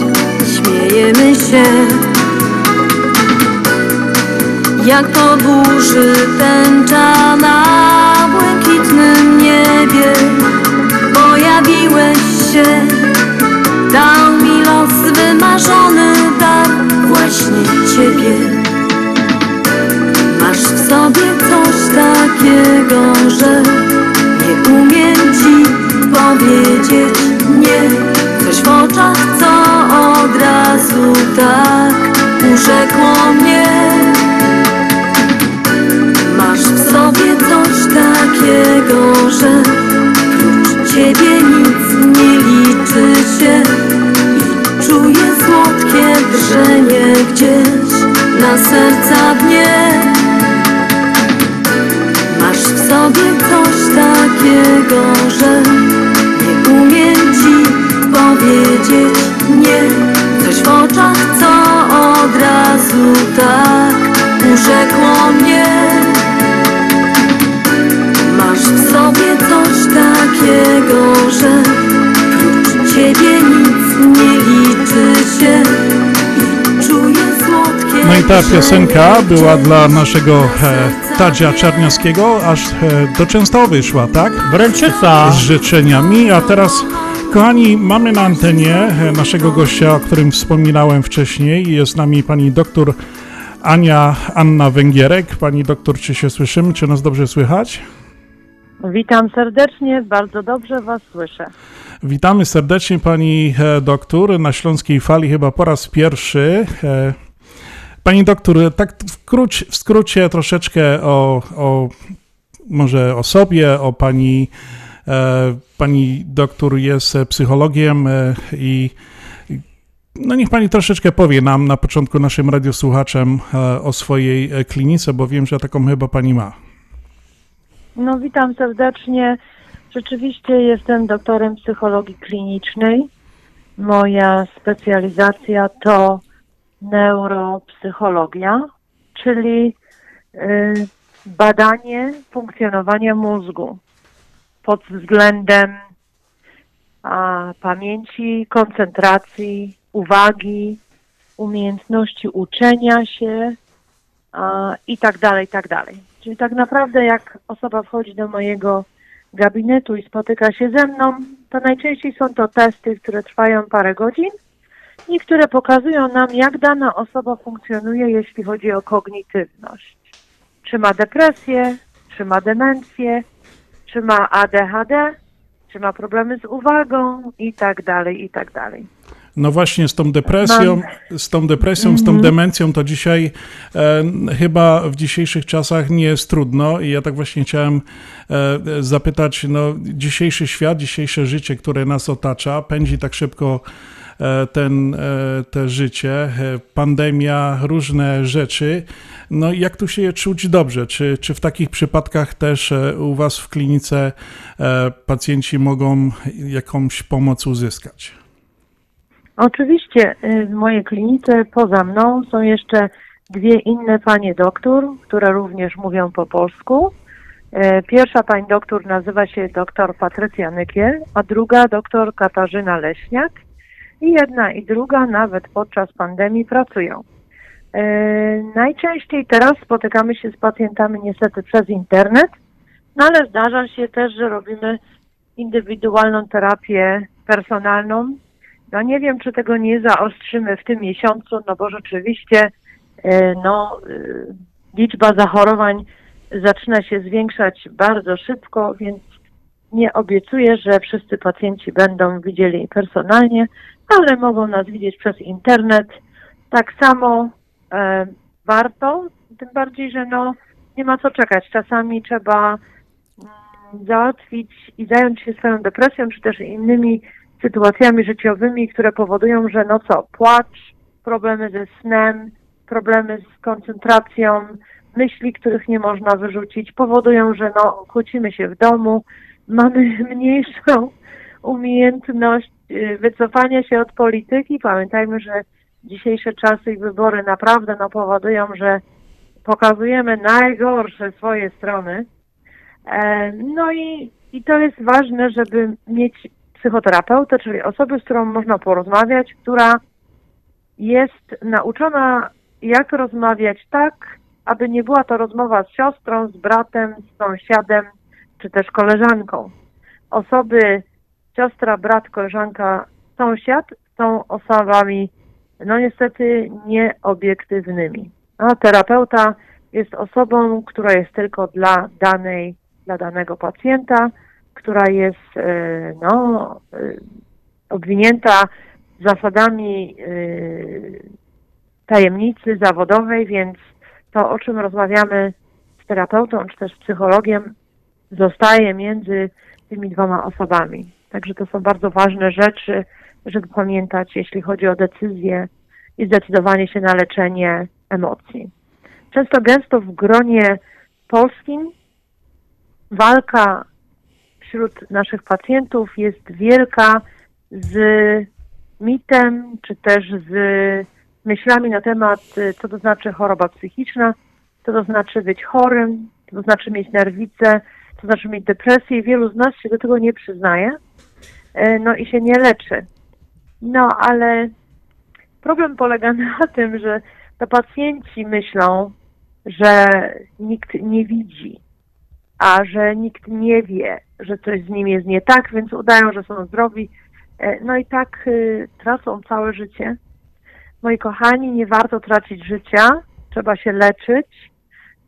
Śmiejemy się jak po burzy tęcza na błękitnym niebie. Pojawiłeś się, dał mi los wymarzony dar, właśnie ciebie. Masz w sobie coś takiego, że nie umiem ci powiedzieć nie. Coś w oczach, co od razu tak urzekło mnie. Masz w sobie coś takiego, że prócz ciebie nic nie liczy się. I czuję słodkie drżenie gdzieś na serca dnie. Masz w sobie coś takiego, że nie umiem ci powiedzieć nie. Coś w oczach, co od razu tak urzekło mnie. Masz w sobie coś takiego, że prócz ciebie nic nie liczy się. No i ta piosenka była dla naszego e, Tadzia Czarniowskiego, aż e, do Częstochowy szła, tak? Wręczyca! Z życzeniami, a teraz, kochani, mamy na antenie e, naszego gościa, o którym wspominałem wcześniej. Jest z nami pani doktor Ania, Anna Węgierek. Pani doktor, czy się słyszymy? Czy nas dobrze słychać? Witam serdecznie, bardzo dobrze was słyszę. Witamy serdecznie pani e, doktor na Śląskiej Fali chyba po raz pierwszy. E, Pani doktor, tak w skrócie troszeczkę o, o może o sobie, o pani. E, pani doktor jest psychologiem e, i no niech pani troszeczkę powie nam na początku naszym radiosłuchaczem e, o swojej klinice, bo wiem, że taką chyba pani ma. No witam serdecznie. Rzeczywiście jestem doktorem psychologii klinicznej. Moja specjalizacja to neuropsychologia, czyli y, badanie funkcjonowania mózgu pod względem a, pamięci, koncentracji, uwagi, umiejętności uczenia się a, i tak dalej, i tak dalej. Czyli tak naprawdę jak osoba wchodzi do mojego gabinetu i spotyka się ze mną, to najczęściej są to testy, które trwają parę godzin, i które pokazują nam, jak dana osoba funkcjonuje, jeśli chodzi o kognitywność. Czy ma depresję, czy ma demencję, czy ma A D H D, czy ma problemy z uwagą i tak dalej, i tak dalej. No właśnie z tą depresją, Mam... z tą depresją, mm-hmm. z tą demencją to dzisiaj e, chyba w dzisiejszych czasach nie jest trudno i ja tak właśnie chciałem e, zapytać, no dzisiejszy świat, dzisiejsze życie, które nas otacza, pędzi tak szybko ten, te życie, pandemia, różne rzeczy. No i jak tu się je czuć dobrze? Czy, czy w takich przypadkach też u was w klinice pacjenci mogą jakąś pomoc uzyskać? Oczywiście w mojej klinice poza mną są jeszcze dwie inne panie doktor, które również mówią po polsku. Pierwsza pani doktor nazywa się doktor Patrycja Nykiel, a druga doktor Katarzyna Leśniak. I jedna i druga nawet podczas pandemii pracują. Yy, najczęściej teraz spotykamy się z pacjentami niestety przez internet, no ale zdarza się też, że robimy indywidualną terapię personalną. No nie wiem, czy tego nie zaostrzymy w tym miesiącu, no bo rzeczywiście yy, no, yy, liczba zachorowań zaczyna się zwiększać bardzo szybko, więc nie obiecuję, że wszyscy pacjenci będą widzieli personalnie, ale mogą nas widzieć przez internet. Tak samo e, warto, tym bardziej, że no, nie ma co czekać. Czasami trzeba mm, załatwić i zająć się swoją depresją, czy też innymi sytuacjami życiowymi, które powodują, że no co, płacz, problemy ze snem, problemy z koncentracją, myśli, których nie można wyrzucić, powodują, że no, kłócimy się w domu, mamy mniejszą umiejętność wycofania się od polityki. Pamiętajmy, że dzisiejsze czasy i wybory naprawdę no, powodują, że pokazujemy najgorsze swoje strony. No i, i to jest ważne, żeby mieć psychoterapeutę, czyli osobę, z którą można porozmawiać, która jest nauczona, jak rozmawiać tak, aby nie była to rozmowa z siostrą, z bratem, z sąsiadem, czy też koleżanką. Osoby siostra, brat, koleżanka, sąsiad są osobami, no niestety, nieobiektywnymi. A terapeuta jest osobą, która jest tylko dla danej, dla danego pacjenta, która jest no, obwinięta zasadami tajemnicy zawodowej, więc to, o czym rozmawiamy z terapeutą czy też z psychologiem, zostaje między tymi dwoma osobami. Także to są bardzo ważne rzeczy, żeby pamiętać, jeśli chodzi o decyzję i zdecydowanie się na leczenie emocji. Często gęsto w gronie polskim walka wśród naszych pacjentów jest wielka z mitem, czy też z myślami na temat, co to znaczy choroba psychiczna, co to znaczy być chorym, co to znaczy mieć nerwicę, co to znaczy mieć depresję i wielu z nas się do tego nie przyznaje, no i się nie leczy. No, ale problem polega na tym, że to pacjenci myślą, że nikt nie widzi, a że nikt nie wie, że coś z nim jest nie tak, więc udają, że są zdrowi. No i tak tracą całe życie. Moi kochani, nie warto tracić życia, trzeba się leczyć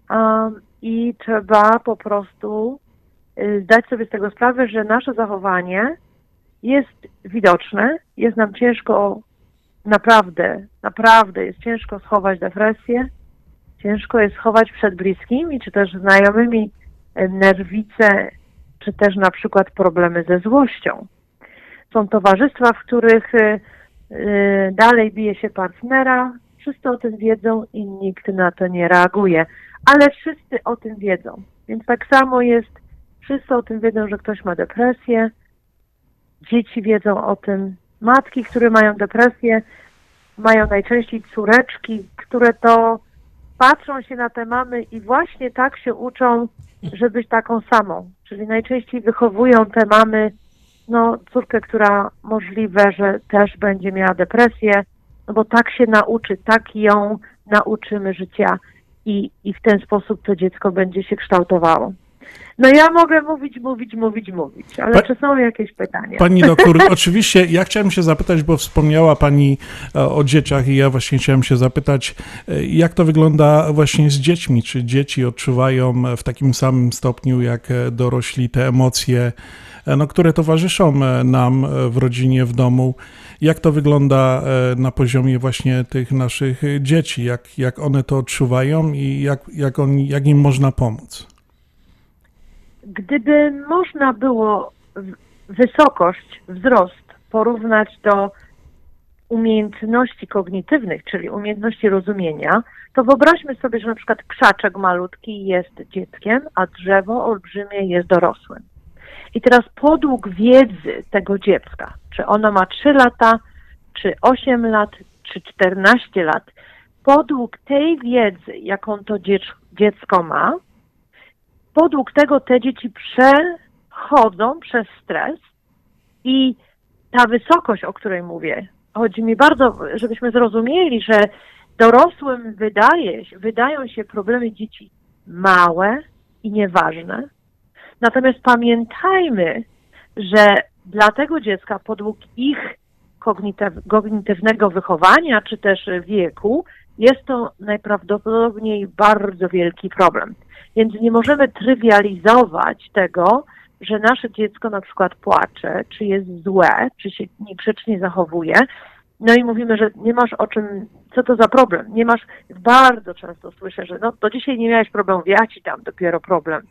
um, i trzeba po prostu zdać sobie z tego sprawę, że nasze zachowanie jest widoczne, jest nam ciężko, naprawdę, naprawdę jest ciężko schować depresję, ciężko jest schować przed bliskimi, czy też znajomymi nerwice, czy też na przykład problemy ze złością. Są towarzystwa, w których dalej bije się partnera, wszyscy o tym wiedzą i nikt na to nie reaguje, ale wszyscy o tym wiedzą, więc tak samo jest, wszyscy o tym wiedzą, że ktoś ma depresję, dzieci wiedzą o tym, matki, które mają depresję, mają najczęściej córeczki, które to patrzą się na te mamy i właśnie tak się uczą, żeby być taką samą, czyli najczęściej wychowują te mamy, no córkę, która możliwe, że też będzie miała depresję, no bo tak się nauczy, tak ją nauczymy życia i, i w ten sposób to dziecko będzie się kształtowało. No ja mogę mówić, mówić, mówić, mówić, ale pa... czy są jakieś pytania? Pani doktor, oczywiście ja chciałem się zapytać, bo wspomniała Pani o dzieciach i ja właśnie chciałem się zapytać, jak to wygląda właśnie z dziećmi? Czy dzieci odczuwają w takim samym stopniu jak dorośli te emocje, no, które towarzyszą nam w rodzinie, w domu? Jak to wygląda na poziomie właśnie tych naszych dzieci? Jak, jak one to odczuwają i jak, jak, oni, jak im można pomóc? Gdyby można było wysokość, wzrost porównać do umiejętności kognitywnych, czyli umiejętności rozumienia, to wyobraźmy sobie, że na przykład krzaczek malutki jest dzieckiem, a drzewo olbrzymie jest dorosłym. I teraz podług wiedzy tego dziecka, czy ono ma trzy lata, czy osiem lat, czy czternaście lat, podług tej wiedzy, jaką to dziecko ma, podług tego te dzieci przechodzą przez stres i ta wysokość, o której mówię, chodzi mi bardzo, żebyśmy zrozumieli, że dorosłym wydaje, wydają się problemy dzieci małe i nieważne. Natomiast pamiętajmy, że dla tego dziecka podług ich kognitywnego wychowania czy też wieku jest to najprawdopodobniej bardzo wielki problem. Więc nie możemy trywializować tego, że nasze dziecko na przykład płacze, czy jest złe, czy się niegrzecznie zachowuje. No i mówimy, że nie masz o czym, co to za problem, nie masz, bardzo często słyszę, że no to dzisiaj nie miałeś problemu, ja ci dam dopiero problem.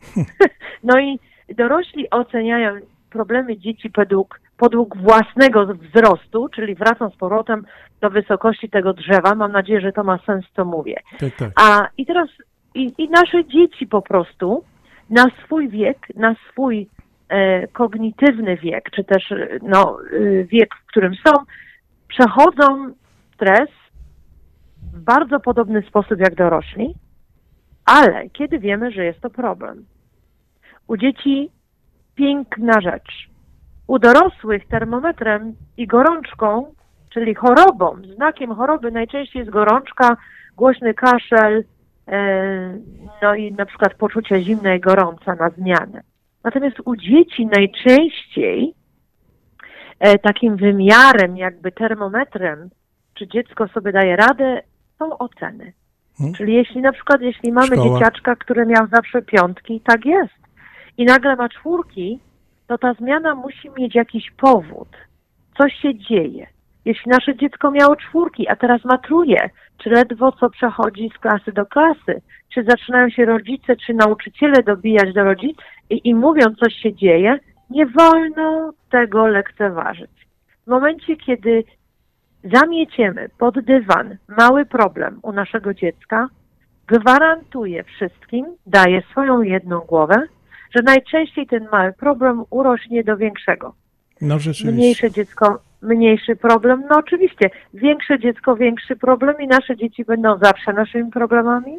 No i dorośli oceniają problemy dzieci podług, podług własnego wzrostu, czyli wracam z powrotem do wysokości tego drzewa, mam nadzieję, że to ma sens, co mówię. Tak, tak. A i teraz i, i nasze dzieci po prostu na swój wiek, na swój e, kognitywny wiek, czy też no, e, wiek, w którym są, przechodzą stres w bardzo podobny sposób jak dorośli Ale kiedy wiemy, że jest to problem? U dzieci piękna rzecz. U dorosłych termometrem i gorączką, czyli chorobą, znakiem choroby najczęściej jest gorączka, głośny kaszel, no i na przykład poczucie zimna i gorąca na zmianę. Natomiast u dzieci najczęściej takim wymiarem, jakby termometrem, czy dziecko sobie daje radę, są oceny. Hmm? Czyli jeśli na przykład, jeśli mamy Szkoła. dzieciaczka, który miał zawsze piątki, tak jest, i nagle ma czwórki, to ta zmiana musi mieć jakiś powód. Coś się dzieje. Jeśli nasze dziecko miało czwórki, a teraz matruje, czy ledwo co przechodzi z klasy do klasy, czy zaczynają się rodzice, czy nauczyciele dobijać do rodzic i, i mówią, coś się dzieje, nie wolno tego lekceważyć. W momencie, kiedy zamieciemy pod dywan mały problem u naszego dziecka, gwarantuję wszystkim, daję swoją jedną głowę, że najczęściej ten mały problem urośnie do większego. No rzeczywiście. Mniejsze dziecko, mniejszy problem, no oczywiście. Większe dziecko, większy problem i nasze dzieci będą zawsze naszymi problemami,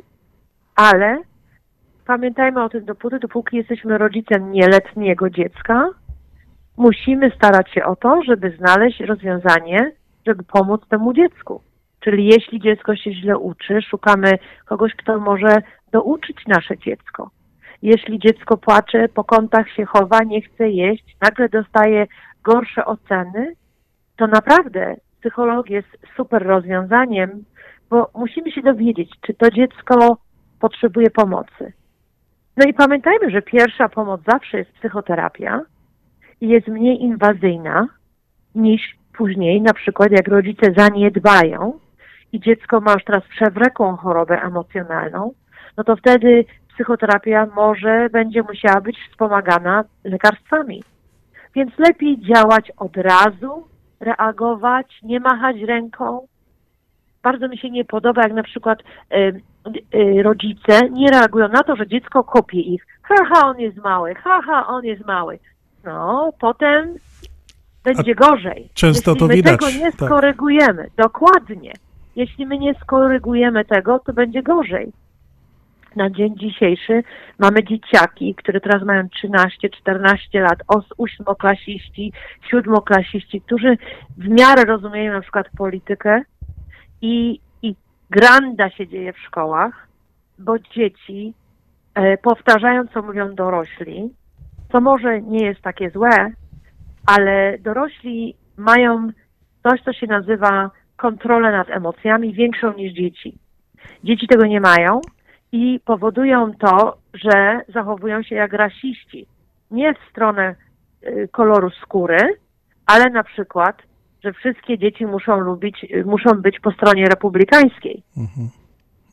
ale pamiętajmy o tym dopóty, dopóki jesteśmy rodzicem nieletniego dziecka, musimy starać się o to, żeby znaleźć rozwiązanie, żeby pomóc temu dziecku. Czyli jeśli dziecko się źle uczy, szukamy kogoś, kto może douczyć nasze dziecko. Jeśli dziecko płacze, po kątach się chowa, nie chce jeść, nagle dostaje gorsze oceny, to naprawdę psycholog jest super rozwiązaniem, bo musimy się dowiedzieć, czy to dziecko potrzebuje pomocy. No i pamiętajmy, że pierwsza pomoc zawsze jest psychoterapia i jest mniej inwazyjna niż później, na przykład jak rodzice zaniedbają i dziecko ma już teraz przewlekłą chorobę emocjonalną, no to wtedy psychoterapia może będzie musiała być wspomagana lekarstwami. Więc lepiej działać od razu, reagować, nie machać ręką. Bardzo mi się nie podoba, jak na przykład y, y, rodzice nie reagują na to, że dziecko kopie ich. Haha, on jest mały, haha, on jest mały. No, potem będzie A gorzej. Często Jeśli to my widać. tego nie skorygujemy, tak. dokładnie. Jeśli my nie skorygujemy tego, to będzie gorzej. Na dzień dzisiejszy mamy dzieciaki, które teraz mają trzynaście, czternaście lat, ósmoklasiści, siódmoklasiści, którzy w miarę rozumieją na przykład politykę i, i granda się dzieje w szkołach, bo dzieci e, powtarzają, co mówią dorośli, co może nie jest takie złe, ale dorośli mają coś, co się nazywa kontrolę nad emocjami większą niż dzieci. Dzieci tego nie mają. I powodują to, że zachowują się jak rasiści. Nie w stronę koloru skóry, ale na przykład, że wszystkie dzieci muszą lubić, muszą być po stronie republikańskiej. Mhm.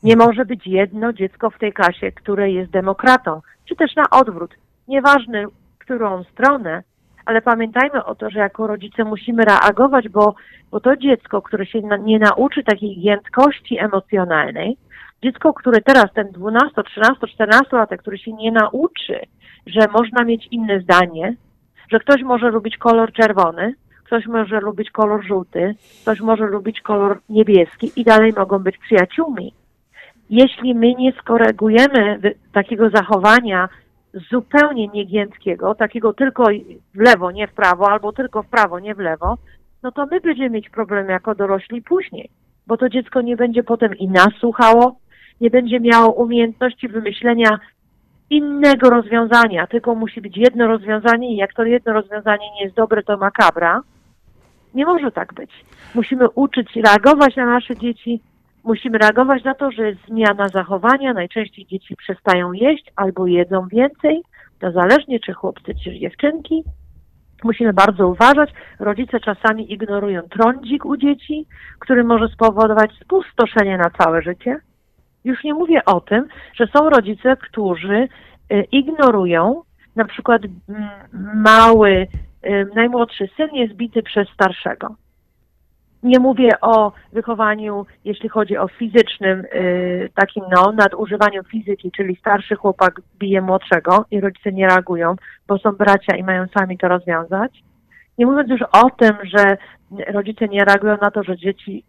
Nie może być jedno dziecko w tej klasie, które jest demokratą, czy też na odwrót. Nieważne, którą stronę, ale pamiętajmy o to, że jako rodzice musimy reagować, bo, bo to dziecko, które się na, nie nauczy takiej giętkości emocjonalnej, dziecko, które teraz, ten dwunasto-, trzynasto-, czternastolatek, który się nie nauczy, że można mieć inne zdanie, że ktoś może lubić kolor czerwony, ktoś może lubić kolor żółty, ktoś może lubić kolor niebieski i dalej mogą być przyjaciółmi. Jeśli my nie skorygujemy takiego zachowania zupełnie niegiętkiego, takiego tylko w lewo, nie w prawo, albo tylko w prawo, nie w lewo, no to my będziemy mieć problem jako dorośli później, bo to dziecko nie będzie potem i nas słuchało, nie będzie miało umiejętności wymyślenia innego rozwiązania, tylko musi być jedno rozwiązanie i jak to jedno rozwiązanie nie jest dobre, to makabra. Nie może tak być. Musimy uczyć reagować na nasze dzieci, musimy reagować na to, że jest zmiana zachowania, najczęściej dzieci przestają jeść albo jedzą więcej, to zależnie czy chłopcy, czy dziewczynki. Musimy bardzo uważać. Rodzice czasami ignorują trądzik u dzieci, który może spowodować spustoszenie na całe życie. Już nie mówię o tym, że są rodzice, którzy ignorują, na przykład mały, najmłodszy syn jest bity przez starszego. Nie mówię o wychowaniu, jeśli chodzi o fizycznym, takim no, nadużywaniu fizyki, czyli starszy chłopak bije młodszego i rodzice nie reagują, bo są bracia i mają sami to rozwiązać. Nie mówiąc już o tym, że rodzice nie reagują na to, że dzieci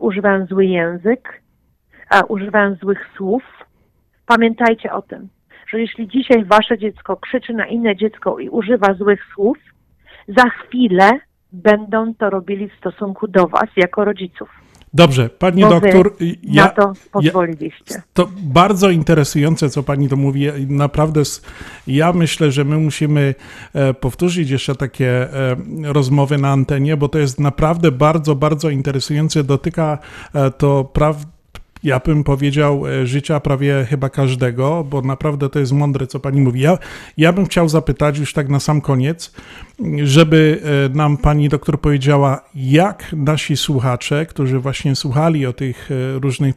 używają zły język, a używają złych słów. Pamiętajcie o tym, że jeśli dzisiaj wasze dziecko krzyczy na inne dziecko i używa złych słów, za chwilę będą to robili w stosunku do was jako rodziców. Dobrze, pani doktor, ja, na to pozwoliliście. Ja, to bardzo interesujące, co pani to mówi. Naprawdę ja myślę, że my musimy powtórzyć jeszcze takie rozmowy na antenie, bo to jest naprawdę bardzo, bardzo interesujące. Dotyka to prawdy. Ja bym powiedział życia prawie chyba każdego, bo naprawdę to jest mądre, co pani mówi. Ja, ja bym chciał zapytać już tak na sam koniec, żeby nam pani doktor powiedziała, jak nasi słuchacze, którzy właśnie słuchali o tych różnych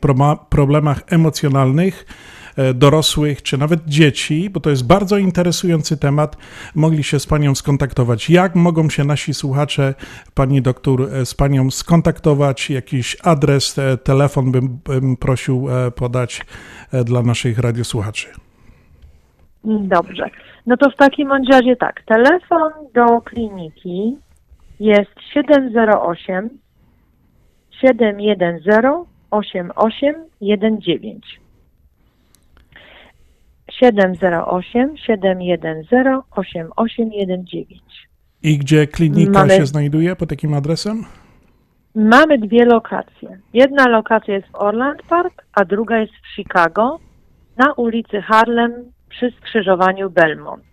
problemach emocjonalnych, dorosłych czy nawet dzieci, bo to jest bardzo interesujący temat, mogli się z panią skontaktować. Jak mogą się nasi słuchacze, pani doktor, z panią skontaktować? Jakiś adres, telefon bym, bym prosił podać dla naszych radiosłuchaczy. Dobrze. No to w takim razie tak. Telefon do kliniki jest siedem zero osiem siedem jeden zero osiem osiem jeden dziewięć. siedem zero osiem siedem jeden zero osiem osiem jeden dziewięć. I gdzie klinika mamy, się znajduje pod takim adresem? Mamy dwie lokacje. Jedna lokacja jest w Orland Park, a druga jest w Chicago, na ulicy Harlem przy skrzyżowaniu Belmont.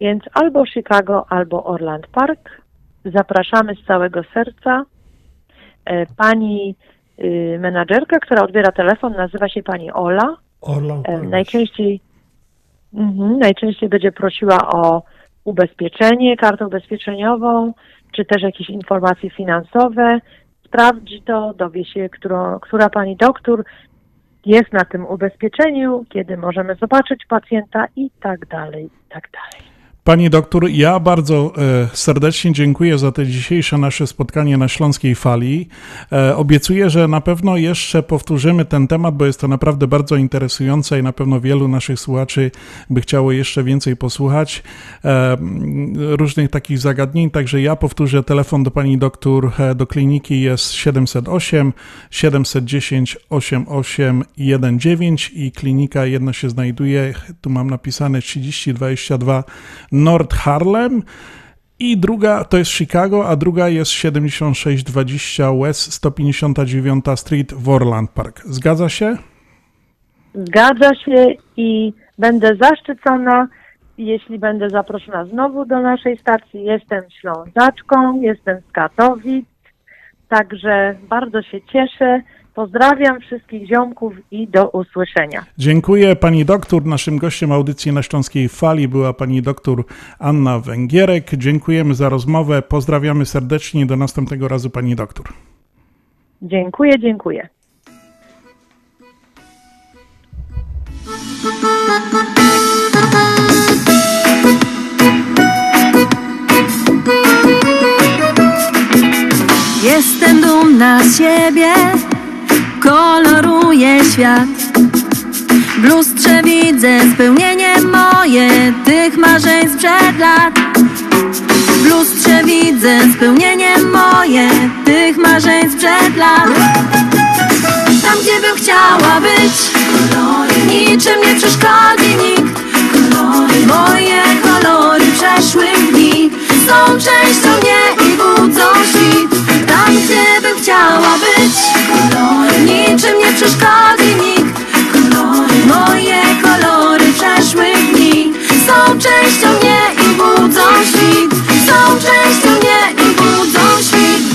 Więc albo Chicago, albo Orland Park. Zapraszamy z całego serca. Pani y, menadżerka, która odbiera telefon, nazywa się pani Ola. Orland Park. Najczęściej, mm, najczęściej będzie prosiła o ubezpieczenie, kartę ubezpieczeniową, czy też jakieś informacje finansowe. Sprawdzi to, dowie się, która, która pani doktor jest na tym ubezpieczeniu, kiedy możemy zobaczyć pacjenta i tak dalej, i tak dalej. Pani doktor, ja bardzo serdecznie dziękuję za to dzisiejsze nasze spotkanie na Śląskiej Fali. Obiecuję, że na pewno jeszcze powtórzymy ten temat, bo jest to naprawdę bardzo interesujące i na pewno wielu naszych słuchaczy by chciało jeszcze więcej posłuchać różnych takich zagadnień. Także ja powtórzę, telefon do pani doktor, do kliniki jest siedem zero osiem siedem jeden zero osiem osiem jeden dziewięć i klinika jedna się znajduje, tu mam napisane trzydzieści dwadzieścia dwa North Harlem i druga to jest Chicago, a druga jest siedem sześć dwa zero West sto pięćdziesiąt dziewięć Street w Orland Park. Zgadza się? Zgadza się i będę zaszczycona, jeśli będę zaproszona znowu do naszej stacji. Jestem Ślązaczką, jestem z Katowic, także bardzo się cieszę. Pozdrawiam wszystkich ziomków i do usłyszenia. Dziękuję pani doktor. Naszym gościem audycji na Śląskiej Fali była pani doktor Anna Węgierek. Dziękujemy za rozmowę. Pozdrawiamy serdecznie. Do następnego razu pani doktor. Dziękuję, dziękuję. Jestem dumna z siebie. Koloruje świat. W lustrze widzę spełnienie moje tych marzeń sprzed lat. W lustrze widzę spełnienie moje tych marzeń sprzed lat. Tam gdzie bym chciała być, niczym nie przeszkodzi nikt. Moje kolory przeszłych dni są częścią mnie i budzą świt. Tam gdzie bym chciała być, niczym nie przeszkodzi nikt. Moje kolory przeszłych dni są częścią mnie i budzą świt. Są częścią mnie i budzą świt.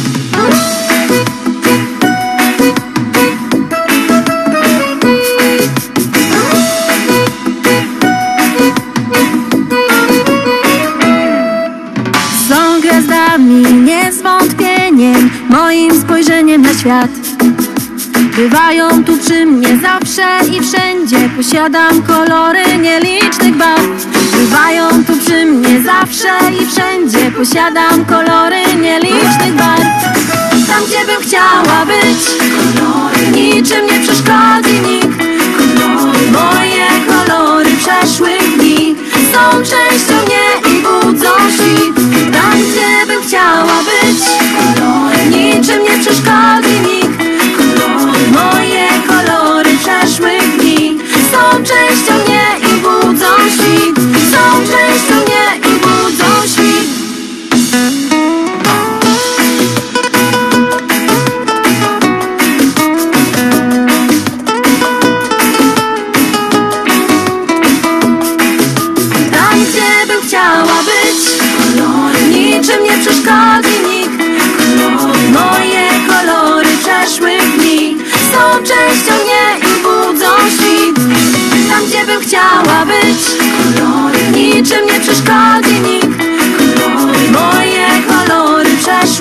Są gwiazdami niezwątpieniem moim spojrzeniem na świat. Bywają tu przy mnie zawsze i wszędzie. Posiadam kolory nielicznych barw. Bywają tu przy mnie zawsze i wszędzie. Posiadam kolory nielicznych barw. Tam gdzie bym chciała być, niczym nie przeszkodzi nikt. Moje kolory przeszłych dni są częścią mnie i budzą świt. Tam gdzie bym chciała być, niczym nie przeszkodzi nikt. Moje kolory przeszłych dni są częścią mnie i budzą świt. Są częścią mnie i budzą świt. Tam, gdzie bym chciała być, kolor niczym nie przeszkodzi nikt. Kolor, moje kolory przeszłych dni są częścią mnie i budzą świt. Tam, gdzie bym chciała być, kolory niczym nie przeszkodzi nikt. Kolory, moje kolory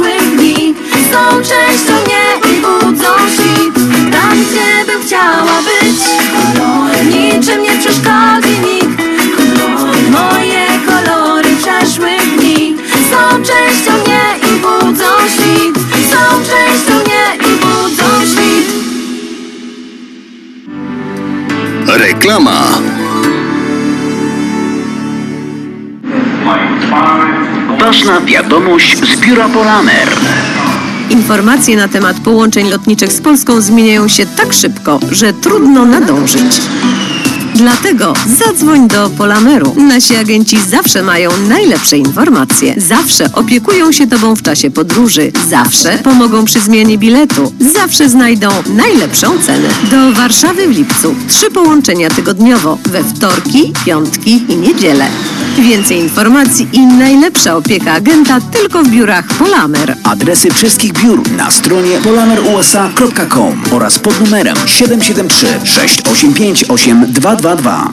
przeszłych dni są częścią mnie i budzą świt. Tam, gdzie bym chciała być, kolory niczym nie przeszkodzi nikt. Kolory, moje kolory przeszłych dni są częścią mnie i budzą świt. Są częścią mnie i budzą świt. Reklama. Ważna wiadomość z biura Polamer. Informacje na temat połączeń lotniczych z Polską zmieniają się tak szybko, że trudno nadążyć. Dlatego zadzwoń do Polameru. Nasi agenci zawsze mają najlepsze informacje. Zawsze opiekują się Tobą w czasie podróży. Zawsze pomogą przy zmianie biletu. Zawsze znajdą najlepszą cenę. Do Warszawy w lipcu. Trzy połączenia tygodniowo. We wtorki, piątki i niedzielę. Więcej informacji i najlepsza opieka agenta tylko w biurach Polamer. Adresy wszystkich biur na stronie polamer u s a kropka com oraz pod numerem siedem siedem trzy, sześć osiem pięć osiem dwa dwa dwa.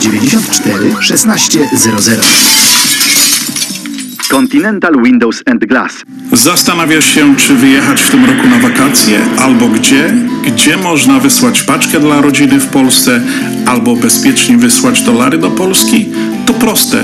dziewięć cztery, jeden sześć zero zero. Continental Windows and Glass. Zastanawiasz się, czy wyjechać w tym roku na wakacje, albo gdzie? Gdzie można wysłać paczkę dla rodziny w Polsce, albo bezpiecznie wysłać dolary do Polski? To proste.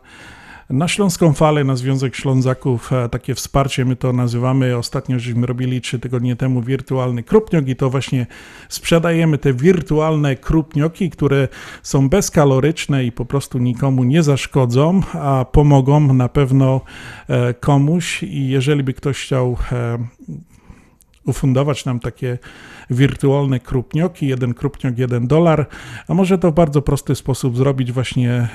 na Śląską Falę, na Związek Ślązaków, takie wsparcie, my to nazywamy, ostatnio żeśmy robili trzy tygodnie temu wirtualny krupniok i to właśnie sprzedajemy te wirtualne krupnioki, które są bezkaloryczne i po prostu nikomu nie zaszkodzą, a pomogą na pewno komuś i jeżeli by ktoś chciał ufundować nam takie wirtualne krupnioki, jeden krupniok, jeden dolar, a może to w bardzo prosty sposób zrobić właśnie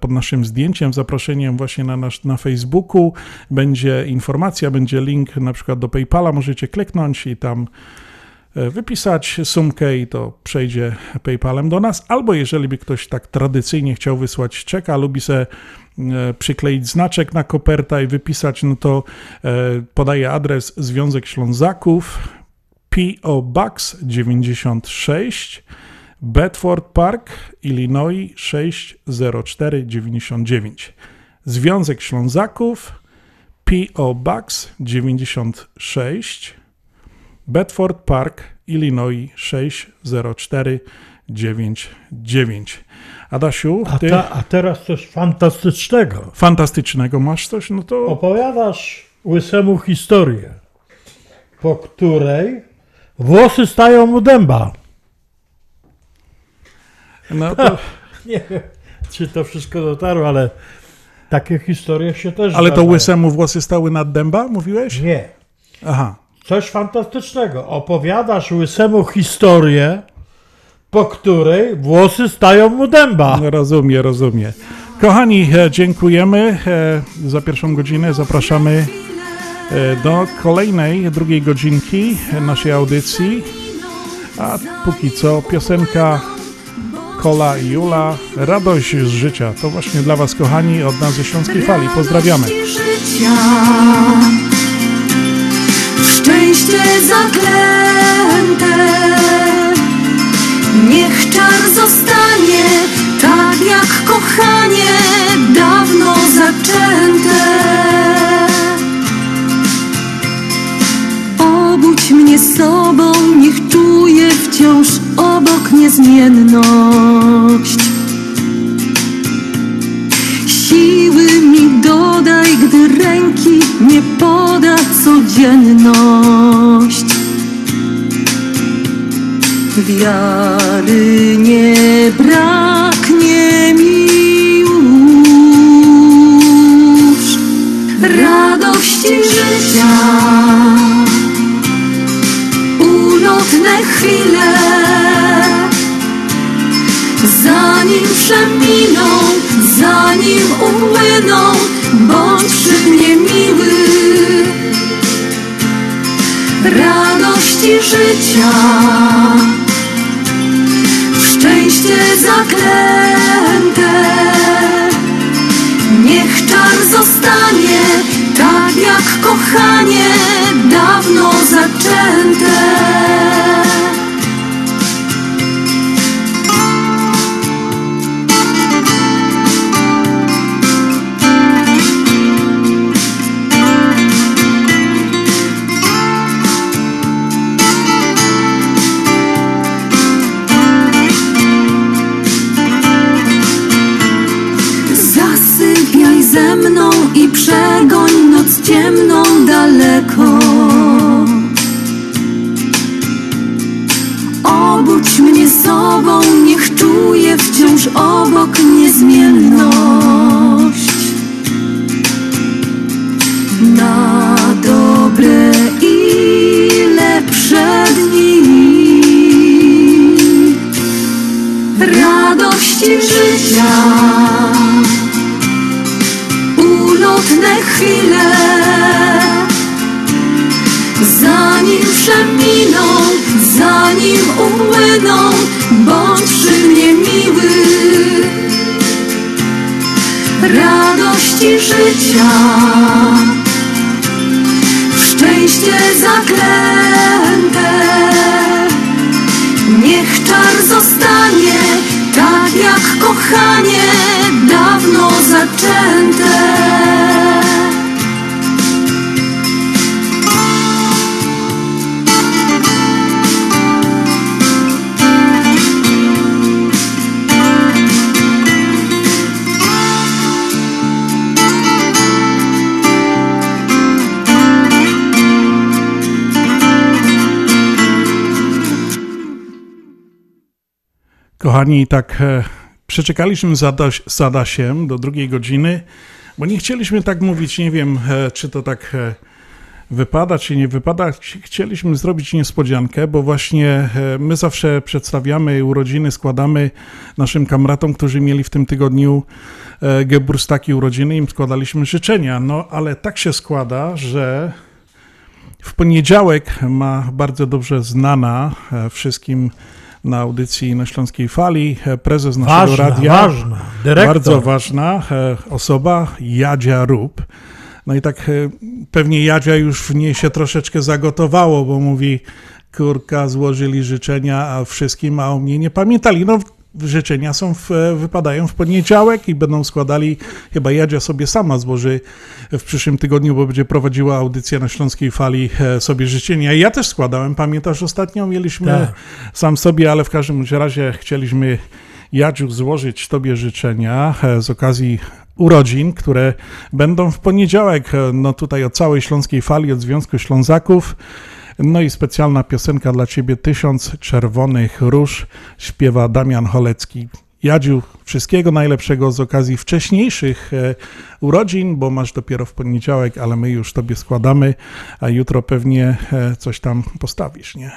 pod naszym zdjęciem, zaproszeniem właśnie na, nasz, na Facebooku, będzie informacja, będzie link na przykład do PayPala, możecie kliknąć i tam wypisać sumkę i to przejdzie PayPalem do nas, albo jeżeli by ktoś tak tradycyjnie chciał wysłać czek, a lubi se przykleić znaczek na kopertę i wypisać, no to podaję adres Związek Ślązaków, P O Box dziewięćdziesiąt sześć, Bedford Park, Illinois sześć zero cztery dziewięćdziesiąt dziewięć. Związek Ślązaków, P O Box dziewięćdziesiąt sześć, Bedford Park, Illinois sześć zero cztery dziewięćdziesiąt dziewięć. Adasiu, ty... A, ta, a teraz coś fantastycznego. Fantastycznego masz coś? No to... Opowiadasz łysemu historię, po której włosy stają mu dęba. No to... Nie wiem, czy to wszystko dotarło, ale takie historie się też... Ale zdarzają. To łysemu włosy stały nad dęba, mówiłeś? Nie. Aha. Coś fantastycznego. Opowiadasz łysemu historię, po której włosy stają mu dęba. Rozumiem, rozumiem. Kochani, dziękujemy za pierwszą godzinę. Zapraszamy do kolejnej, drugiej godzinki naszej audycji. A póki co piosenka Kola i Jula, Radość z życia. To właśnie dla was, kochani, od nas ze Śląskiej Fali. Pozdrawiamy. W szczęście zaklęte, niech czar zostanie, tak jak kochanie dawno zaczęte. Obudź mnie sobą, niech czuję wciąż obok niezmienność. Siły mi dodaj, gdy ręki nie poda codzienność. Wiary nie braknie mi już, radości życia, ulotne chwile, zanim przeminą, zanim upłyną, bądź przy mnie miły. Radości życia, w szczęście zaklęte, niech czar zostanie, tak jak kochanie dawno dawno zaczęte. Zasypiaj ze mną i przegoń noc ciemną daleko. Obudź mnie sobą, niech czuję wciąż obok niezmienność. Na dobre i lepsze dni, radości życia, ulotne chwile, zanim przeminą, zanim upłyną, bądź przy mnie miły. Radości życia, w szczęście zaklęte, niech czar zostanie, tak jak kochanie dawno zaczęte. Kochani, tak przeczekaliśmy z Adasiem do drugiej godziny, bo nie chcieliśmy tak mówić, nie wiem, czy to tak wypada, czy nie wypada. Chcieliśmy zrobić niespodziankę, bo właśnie my zawsze przedstawiamy urodziny, składamy naszym kamratom, którzy mieli w tym tygodniu geburstaki urodziny, im składaliśmy życzenia. No, ale tak się składa, że w poniedziałek ma bardzo dobrze znana wszystkim na audycji na Śląskiej Fali prezes naszego ważna, radia, ważna, bardzo ważna osoba, Jadzia Rup. No i tak pewnie Jadzia już w niej się troszeczkę zagotowało, bo mówi, kurka, złożyli życzenia a wszystkim, a o mnie nie pamiętali. No życzenia są w, wypadają w poniedziałek i będą składali, chyba Jadzia sobie sama złoży w przyszłym tygodniu, bo będzie prowadziła audycję na Śląskiej Fali sobie życzenia. Ja też składałem, pamiętasz, ostatnio mieliśmy tak. Sam sobie, ale w każdym razie chcieliśmy, Jadziu, złożyć tobie życzenia z okazji urodzin, które będą w poniedziałek. No tutaj od całej Śląskiej Fali, od Związku Ślązaków. No i specjalna piosenka dla ciebie, Tysiąc Czerwonych Róż, śpiewa Damian Holecki. Jadziu, wszystkiego najlepszego z okazji wcześniejszych urodzin, bo masz dopiero w poniedziałek, ale my już tobie składamy, a jutro pewnie coś tam postawisz, nie?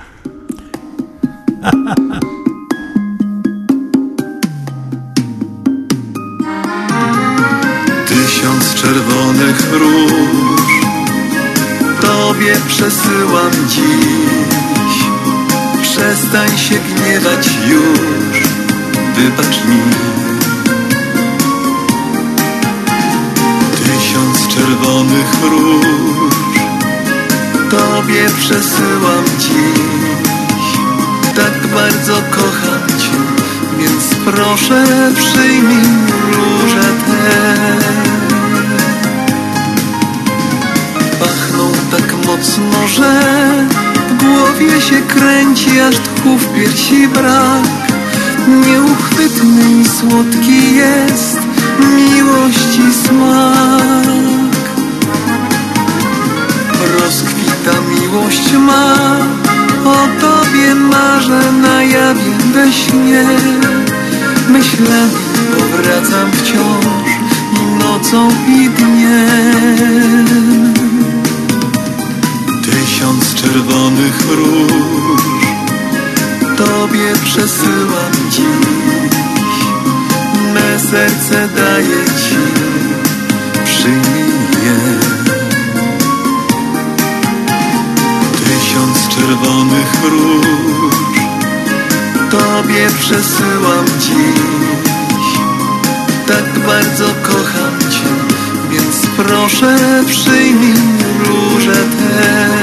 Tysiąc czerwonych róż tobie przesyłam dziś. Przestań się gniewać już, wybacz mi. Tysiąc czerwonych róż tobie przesyłam dziś. Tak bardzo kocham cię, więc proszę przyjmij róże te. Pachną tak mocno, że w głowie się kręci, aż tchu w piersi brak. Nieuchwytny i słodki jest miłości smak. Rozkwita miłość ma, o tobie marzę na jawie we śnie. Myślami powracam wciąż i nocą i dniem. Tysiąc czerwonych róż tobie przesyłam dziś. Me serce daję ci, przyjmij je. Tysiąc czerwonych róż tobie przesyłam dziś. Tak bardzo kocham cię, więc proszę przyjmij róże te.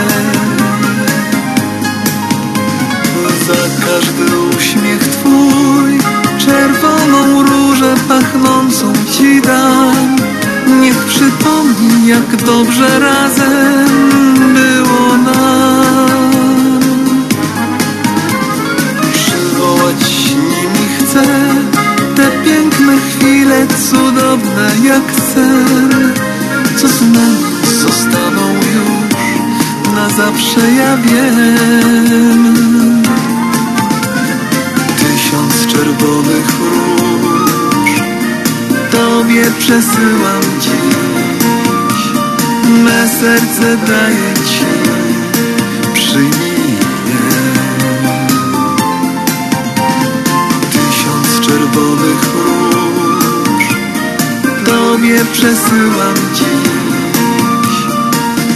każdy uśmiech twój, czerwoną różę pachnącą ci dam. Niech przypomni, jak dobrze razem było nam. Przywołać nimi chcę te piękne chwile, cudowne jak sen. Co z nami zostaną już na zawsze, ja wiem. Tysiąc czerwonych róż tobie przesyłam dziś. Me serce daję ci, przyjmij je. Tysiąc czerwonych róż tobie przesyłam dziś.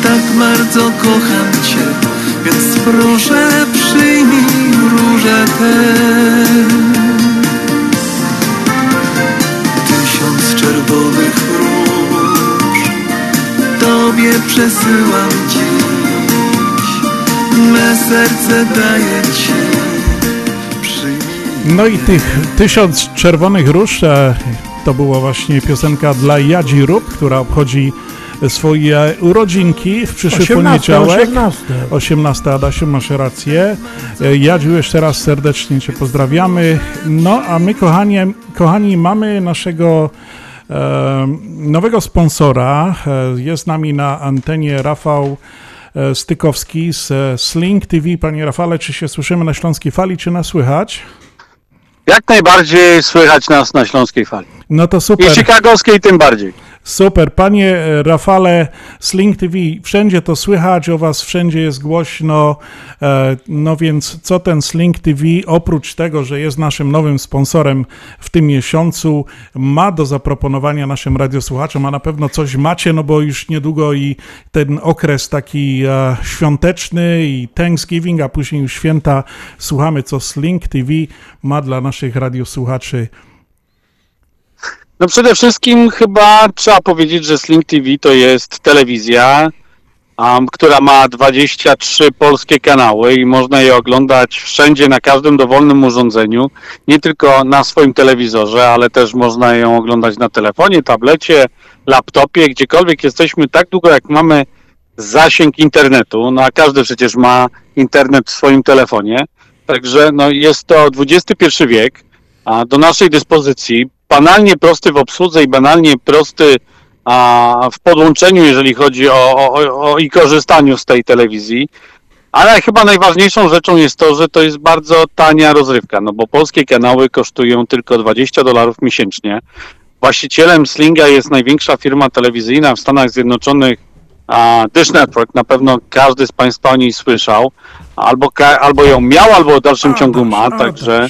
Tak bardzo kocham cię, więc proszę przyjmij róże te. Tysiąc czerwonych róż tobie przesyłam dziś. Me serce daję ci, przyjmij. No i tych tysiąc czerwonych róż to była właśnie piosenka dla Jadzi Rup, która obchodzi swoje urodzinki w przyszły osiemnastego, poniedziałek. osiemnastego. osiemnastego. Adasiu, masz rację. Jadziu, jeszcze raz serdecznie cię pozdrawiamy. No a my, kochani, kochani mamy naszego e, nowego sponsora. Jest z nami na antenie Rafał Stykowski z Sling T V. Panie Rafale, czy się słyszymy na Śląskiej Fali, czy nas słychać? Jak najbardziej słychać nas na Śląskiej Fali. No to super. I chicagowskiej tym bardziej. Super. Panie Rafale, Sling T V, wszędzie to słychać, o was wszędzie jest głośno. No więc co ten Sling T V, oprócz tego, że jest naszym nowym sponsorem w tym miesiącu, ma do zaproponowania naszym radiosłuchaczom, a na pewno coś macie, no bo już niedługo i ten okres taki świąteczny i Thanksgiving, a później już święta, słuchamy, co Sling T V ma dla naszych radiosłuchaczy. No przede wszystkim chyba trzeba powiedzieć, że Sling T V to jest telewizja, um, która ma dwadzieścia trzy polskie kanały i można je oglądać wszędzie, na każdym dowolnym urządzeniu, nie tylko na swoim telewizorze, ale też można ją oglądać na telefonie, tablecie, laptopie, gdziekolwiek jesteśmy, tak długo jak mamy zasięg internetu, no a każdy przecież ma internet w swoim telefonie, także no jest to dwudziesty pierwszy wiek, a do naszej dyspozycji banalnie prosty w obsłudze i banalnie prosty a, w podłączeniu, jeżeli chodzi o, o, o i korzystaniu z tej telewizji. Ale chyba najważniejszą rzeczą jest to, że to jest bardzo tania rozrywka, no bo polskie kanały kosztują tylko dwadzieścia dolarów miesięcznie. Właścicielem Slinga jest największa firma telewizyjna w Stanach Zjednoczonych, a, Dish Network. Na pewno każdy z Państwa o niej słyszał, albo, albo ją miał, albo w dalszym ciągu ma, także...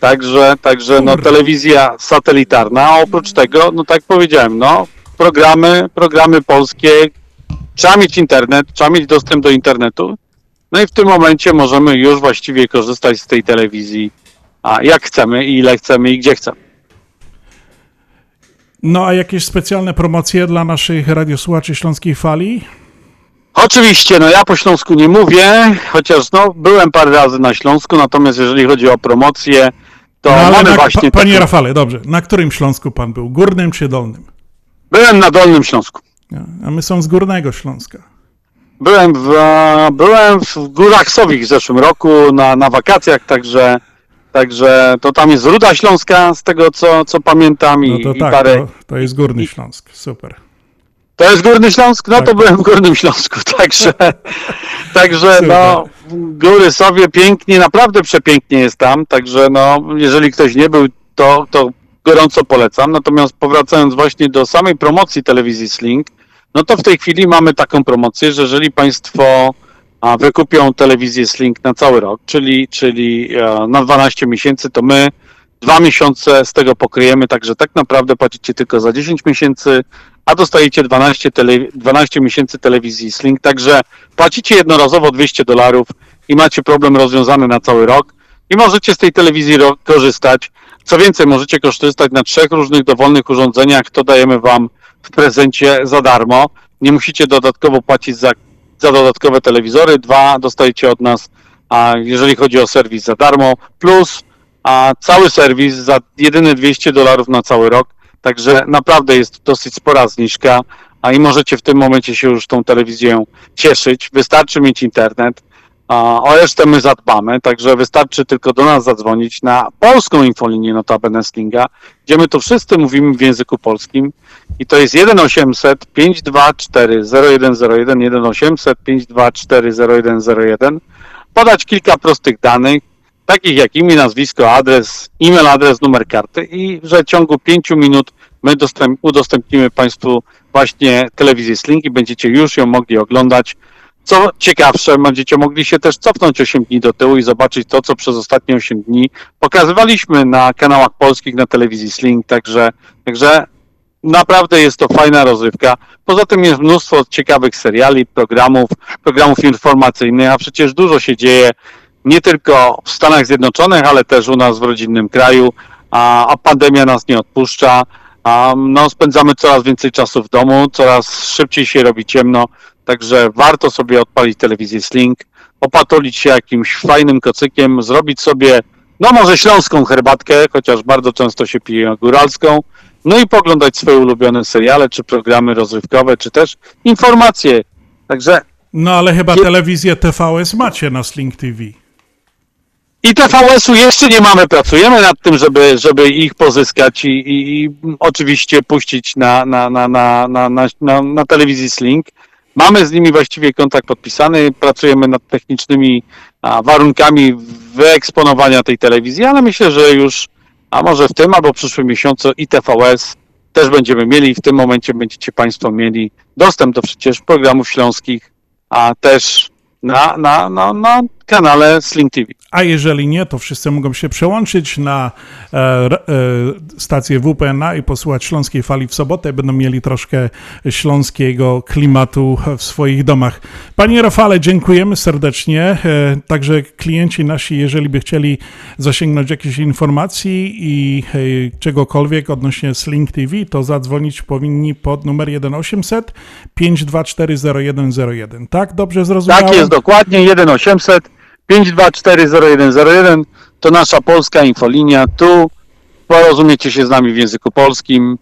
Także, także no, telewizja satelitarna, a oprócz tego, no tak powiedziałem, no programy, programy polskie, trzeba mieć internet, trzeba mieć dostęp do internetu, no i w tym momencie możemy już właściwie korzystać z tej telewizji, a jak chcemy, i ile chcemy, i gdzie chcemy. No a jakieś specjalne promocje dla naszych radiosłuchaczy Śląskiej Fali? Oczywiście, no ja po Śląsku nie mówię, chociaż no byłem parę razy na Śląsku, natomiast jeżeli chodzi o promocję, to no, mamy na, właśnie... Pa, panie taki... Rafale, dobrze, na którym Śląsku pan był? Górnym czy dolnym? Byłem na Dolnym Śląsku. A my są z Górnego Śląska. Byłem w, byłem w Górach Sowich w zeszłym roku na, na wakacjach, także, także to tam jest Ruda Śląska, z tego co, co pamiętam. I, no to tak, i parę... to, to jest Górny Śląsk, super. To jest Górny Śląsk? No tak. To byłem w Górnym Śląsku, także, także no, Góry Sowie pięknie, naprawdę przepięknie jest tam, także no, jeżeli ktoś nie był, to, to gorąco polecam. Natomiast powracając właśnie do samej promocji telewizji Sling, no to w tej chwili mamy taką promocję, że jeżeli Państwo wykupią telewizję Sling na cały rok, czyli, czyli na dwanaście miesięcy, to my dwa miesiące z tego pokryjemy, także tak naprawdę płacicie tylko za dziesięć miesięcy, a dostajecie dwanaście miesięcy telewizji Sling, także płacicie jednorazowo dwieście dolarów i macie problem rozwiązany na cały rok i możecie z tej telewizji korzystać. Co więcej, możecie korzystać na trzech różnych dowolnych urządzeniach, to dajemy wam w prezencie za darmo. Nie musicie dodatkowo płacić za, za dodatkowe telewizory, dwa dostajecie od nas a jeżeli chodzi o serwis za darmo, plus a cały serwis za jedyne dwieście dolarów na cały rok, także naprawdę jest dosyć spora zniżka, a i możecie w tym momencie się już tą telewizją cieszyć, wystarczy mieć internet, a o resztę my zadbamy, także wystarczy tylko do nas zadzwonić na polską infolinię notabene Slinga, gdzie my tu wszyscy mówimy w języku polskim i to jest jeden osiemset pięć dwa cztery zero jeden zero jeden, jeden osiemset pięć dwa cztery zero jeden zero jeden, podać kilka prostych danych, takich jak imię, nazwisko, adres, e-mail, adres, numer karty i że w ciągu pięciu minut my dostęp, udostępnimy Państwu właśnie telewizję Sling i będziecie już ją mogli oglądać. Co ciekawsze, będziecie mogli się też cofnąć osiem dni do tyłu i zobaczyć to, co przez ostatnie osiem dni pokazywaliśmy na kanałach polskich, na telewizji Sling, także, także naprawdę jest to fajna rozrywka. Poza tym jest mnóstwo ciekawych seriali, programów, programów informacyjnych, a przecież dużo się dzieje nie tylko w Stanach Zjednoczonych, ale też u nas w rodzinnym kraju, a, a pandemia nas nie odpuszcza. A, no, spędzamy coraz więcej czasu w domu, coraz szybciej się robi ciemno, także warto sobie odpalić telewizję Sling, opatulić się jakimś fajnym kocykiem, zrobić sobie, no może śląską herbatkę, chociaż bardzo często się pije góralską, no i poglądać swoje ulubione seriale, czy programy rozrywkowe, czy też informacje. Także... No ale chyba je... telewizję T V S macie na Sling T V. I T V S-u jeszcze nie mamy, pracujemy nad tym, żeby, żeby ich pozyskać i, i, i oczywiście puścić na, na, na, na, na, na, na, na telewizji Sling. Mamy z nimi właściwie kontakt podpisany, pracujemy nad technicznymi a, warunkami wyeksponowania tej telewizji, ale myślę, że już, a może w tym albo w przyszłym miesiącu i T V S też będziemy mieli. W tym momencie będziecie Państwo mieli dostęp do przecież programów śląskich, a też na, na, na, na kanale Sling T V. A jeżeli nie, to wszyscy mogą się przełączyć na e, e, stację W P N A i posłuchać Śląskiej Fali w sobotę. Będą mieli troszkę śląskiego klimatu w swoich domach. Panie Rafale, dziękujemy serdecznie. E, także klienci nasi, jeżeli by chcieli zasięgnąć jakichś informacji i e, czegokolwiek odnośnie Sling T V, to zadzwonić powinni pod numer jeden osiemset pięć dwa cztery zero jeden zero jeden. Tak? Dobrze zrozumiałem? Tak jest, dokładnie. jeden osiemset pięć dwa cztery zero jeden zero jeden to nasza polska infolinia. Tu porozumiecie się z nami w języku polskim.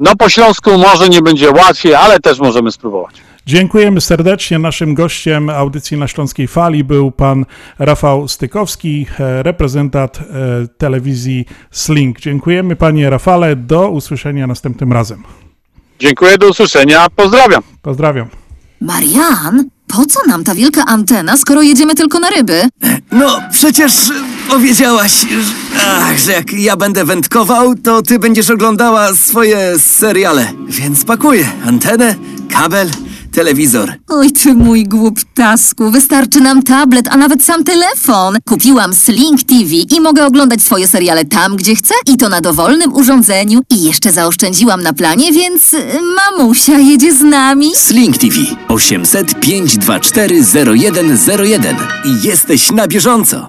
No po śląsku może nie będzie łatwiej, ale też możemy spróbować. Dziękujemy serdecznie. Naszym gościem audycji na Śląskiej Fali był pan Rafał Stykowski, reprezentant telewizji Sling. Dziękujemy panie Rafale. Do usłyszenia następnym razem. Dziękuję, do usłyszenia. Pozdrawiam. Pozdrawiam. Marian? Po co nam ta wielka antena, skoro jedziemy tylko na ryby? No, przecież powiedziałaś, że, ach, że jak ja będę wędkował, to ty będziesz oglądała swoje seriale. Więc pakuję antenę, kabel, telewizor. Oj ty mój głuptasku, wystarczy nam tablet, a nawet sam telefon. Kupiłam Sling T V i mogę oglądać swoje seriale tam, gdzie chcę i to na dowolnym urządzeniu. I jeszcze zaoszczędziłam na planie, więc mamusia jedzie z nami. Sling T V osiem zero zero pięć dwa cztery zero jeden zero jeden i jesteś na bieżąco.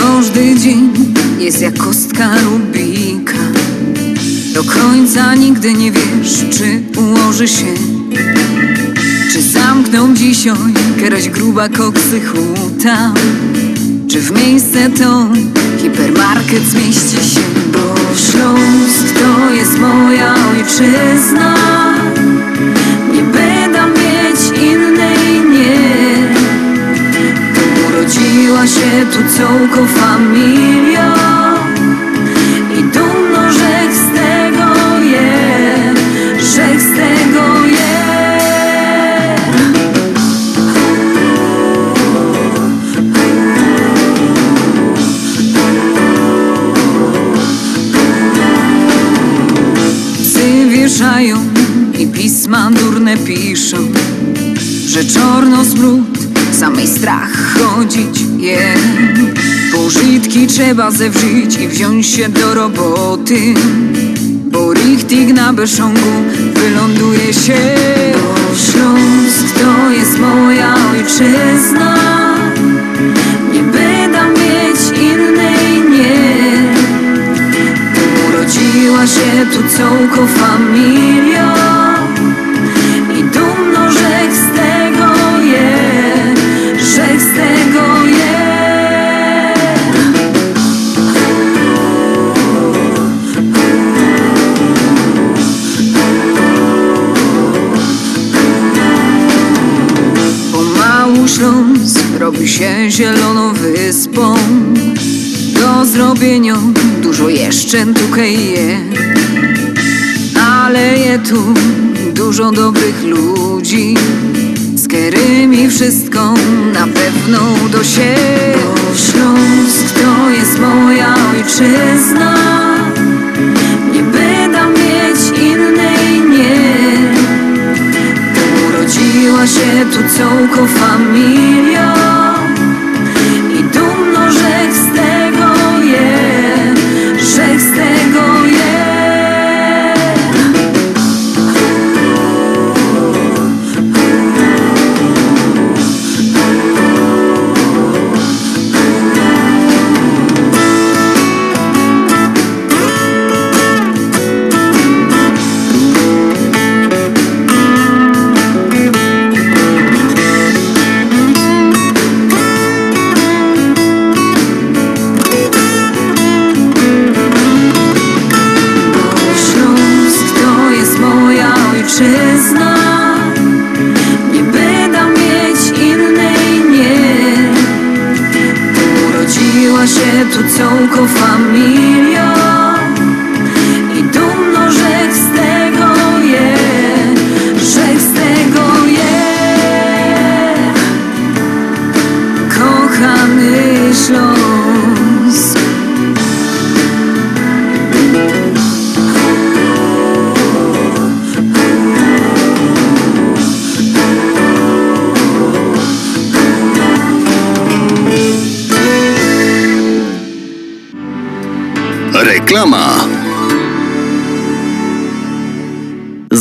Każdy dzień jest jak kostka Rubika. Do końca nigdy nie wiesz, czy ułoży się, czy zamkną dzisiaj jakaś gruba koksychuta, czy w miejsce to hipermarket zmieści się. Bo Śląsk to jest moja ojczyzna, nie będę mieć innej, nie. Tu urodziła się tu całko familia i dumno, że rzek z tego je. Psy wieszają i pisma durne piszą, że czorno zbród samej strach chodzić, yeah. Pożytki trzeba zewrzyć i wziąć się do roboty, bo richtig na Beszągu wyląduje się. Bo Śląsk to jest moja ojczyzna, nie będę mieć innej, nie. Tu urodziła się tu całko familia i dumno rzek z tego je, rzek z tego je. Śląsk robi się zieloną wyspą, do zrobienia dużo jeszcze tutaj je, ale je tu dużo dobrych ludzi, z którymi wszystko na pewno uda się. Bo Śląsk to jest moja ojczyzna, nie będę mieć innej, nie. Urodziła się tu całko familia i dumno rzek z tego je, rzek z tego je.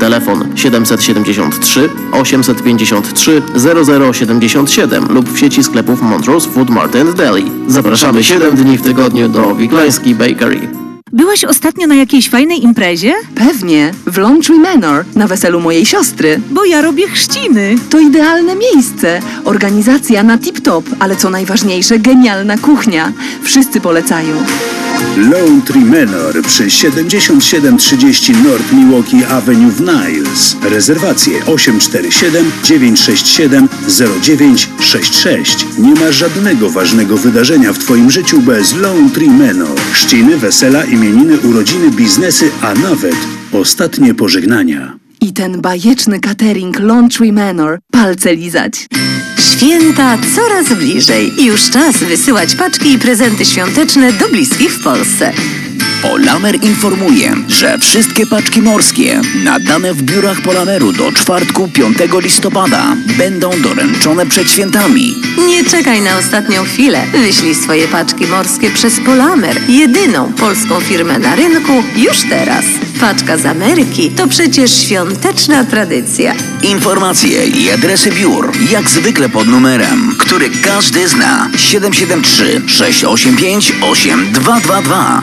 Telefon siedem siedem trzy, osiem pięć trzy, zero zero siedem siedem lub w sieci sklepów Montrose Food and Deli. Zapraszamy siedem dni w tygodniu do Wiklański Bakery. Byłaś ostatnio na jakiejś fajnej imprezie? Pewnie, w Longtree Manor, na weselu mojej siostry. Bo ja robię chrzciny. To idealne miejsce. Organizacja na tip-top, ale co najważniejsze, genialna kuchnia. Wszyscy polecają. Longtree Manor przy siedem tysięcy siedemset trzydzieści North Milwaukee Avenue w Niles. Rezerwacje osiem cztery siedem, dziewięć sześć siedem, zero dziewięć sześć sześć. Nie ma żadnego ważnego wydarzenia w Twoim życiu bez Longtree Manor. Chrzciny, wesela, imieniny, urodziny, biznesy, a nawet ostatnie pożegnania. I ten bajeczny catering Longtree Manor. Palce lizać. Święta coraz bliżej i już czas wysyłać paczki i prezenty świąteczne do bliskich w Polsce. Polamer informuje, że wszystkie paczki morskie nadane w biurach Polameru do czwartku piątego listopada będą doręczone przed świętami. Nie czekaj na ostatnią chwilę. Wyślij swoje paczki morskie przez Polamer, jedyną polską firmę na rynku, już teraz. Paczka z Ameryki to przecież świąteczna tradycja. Informacje i adresy biur jak zwykle pod numerem, który każdy zna. siedem siedem trzy, sześć osiem pięć, osiem dwa dwa dwa.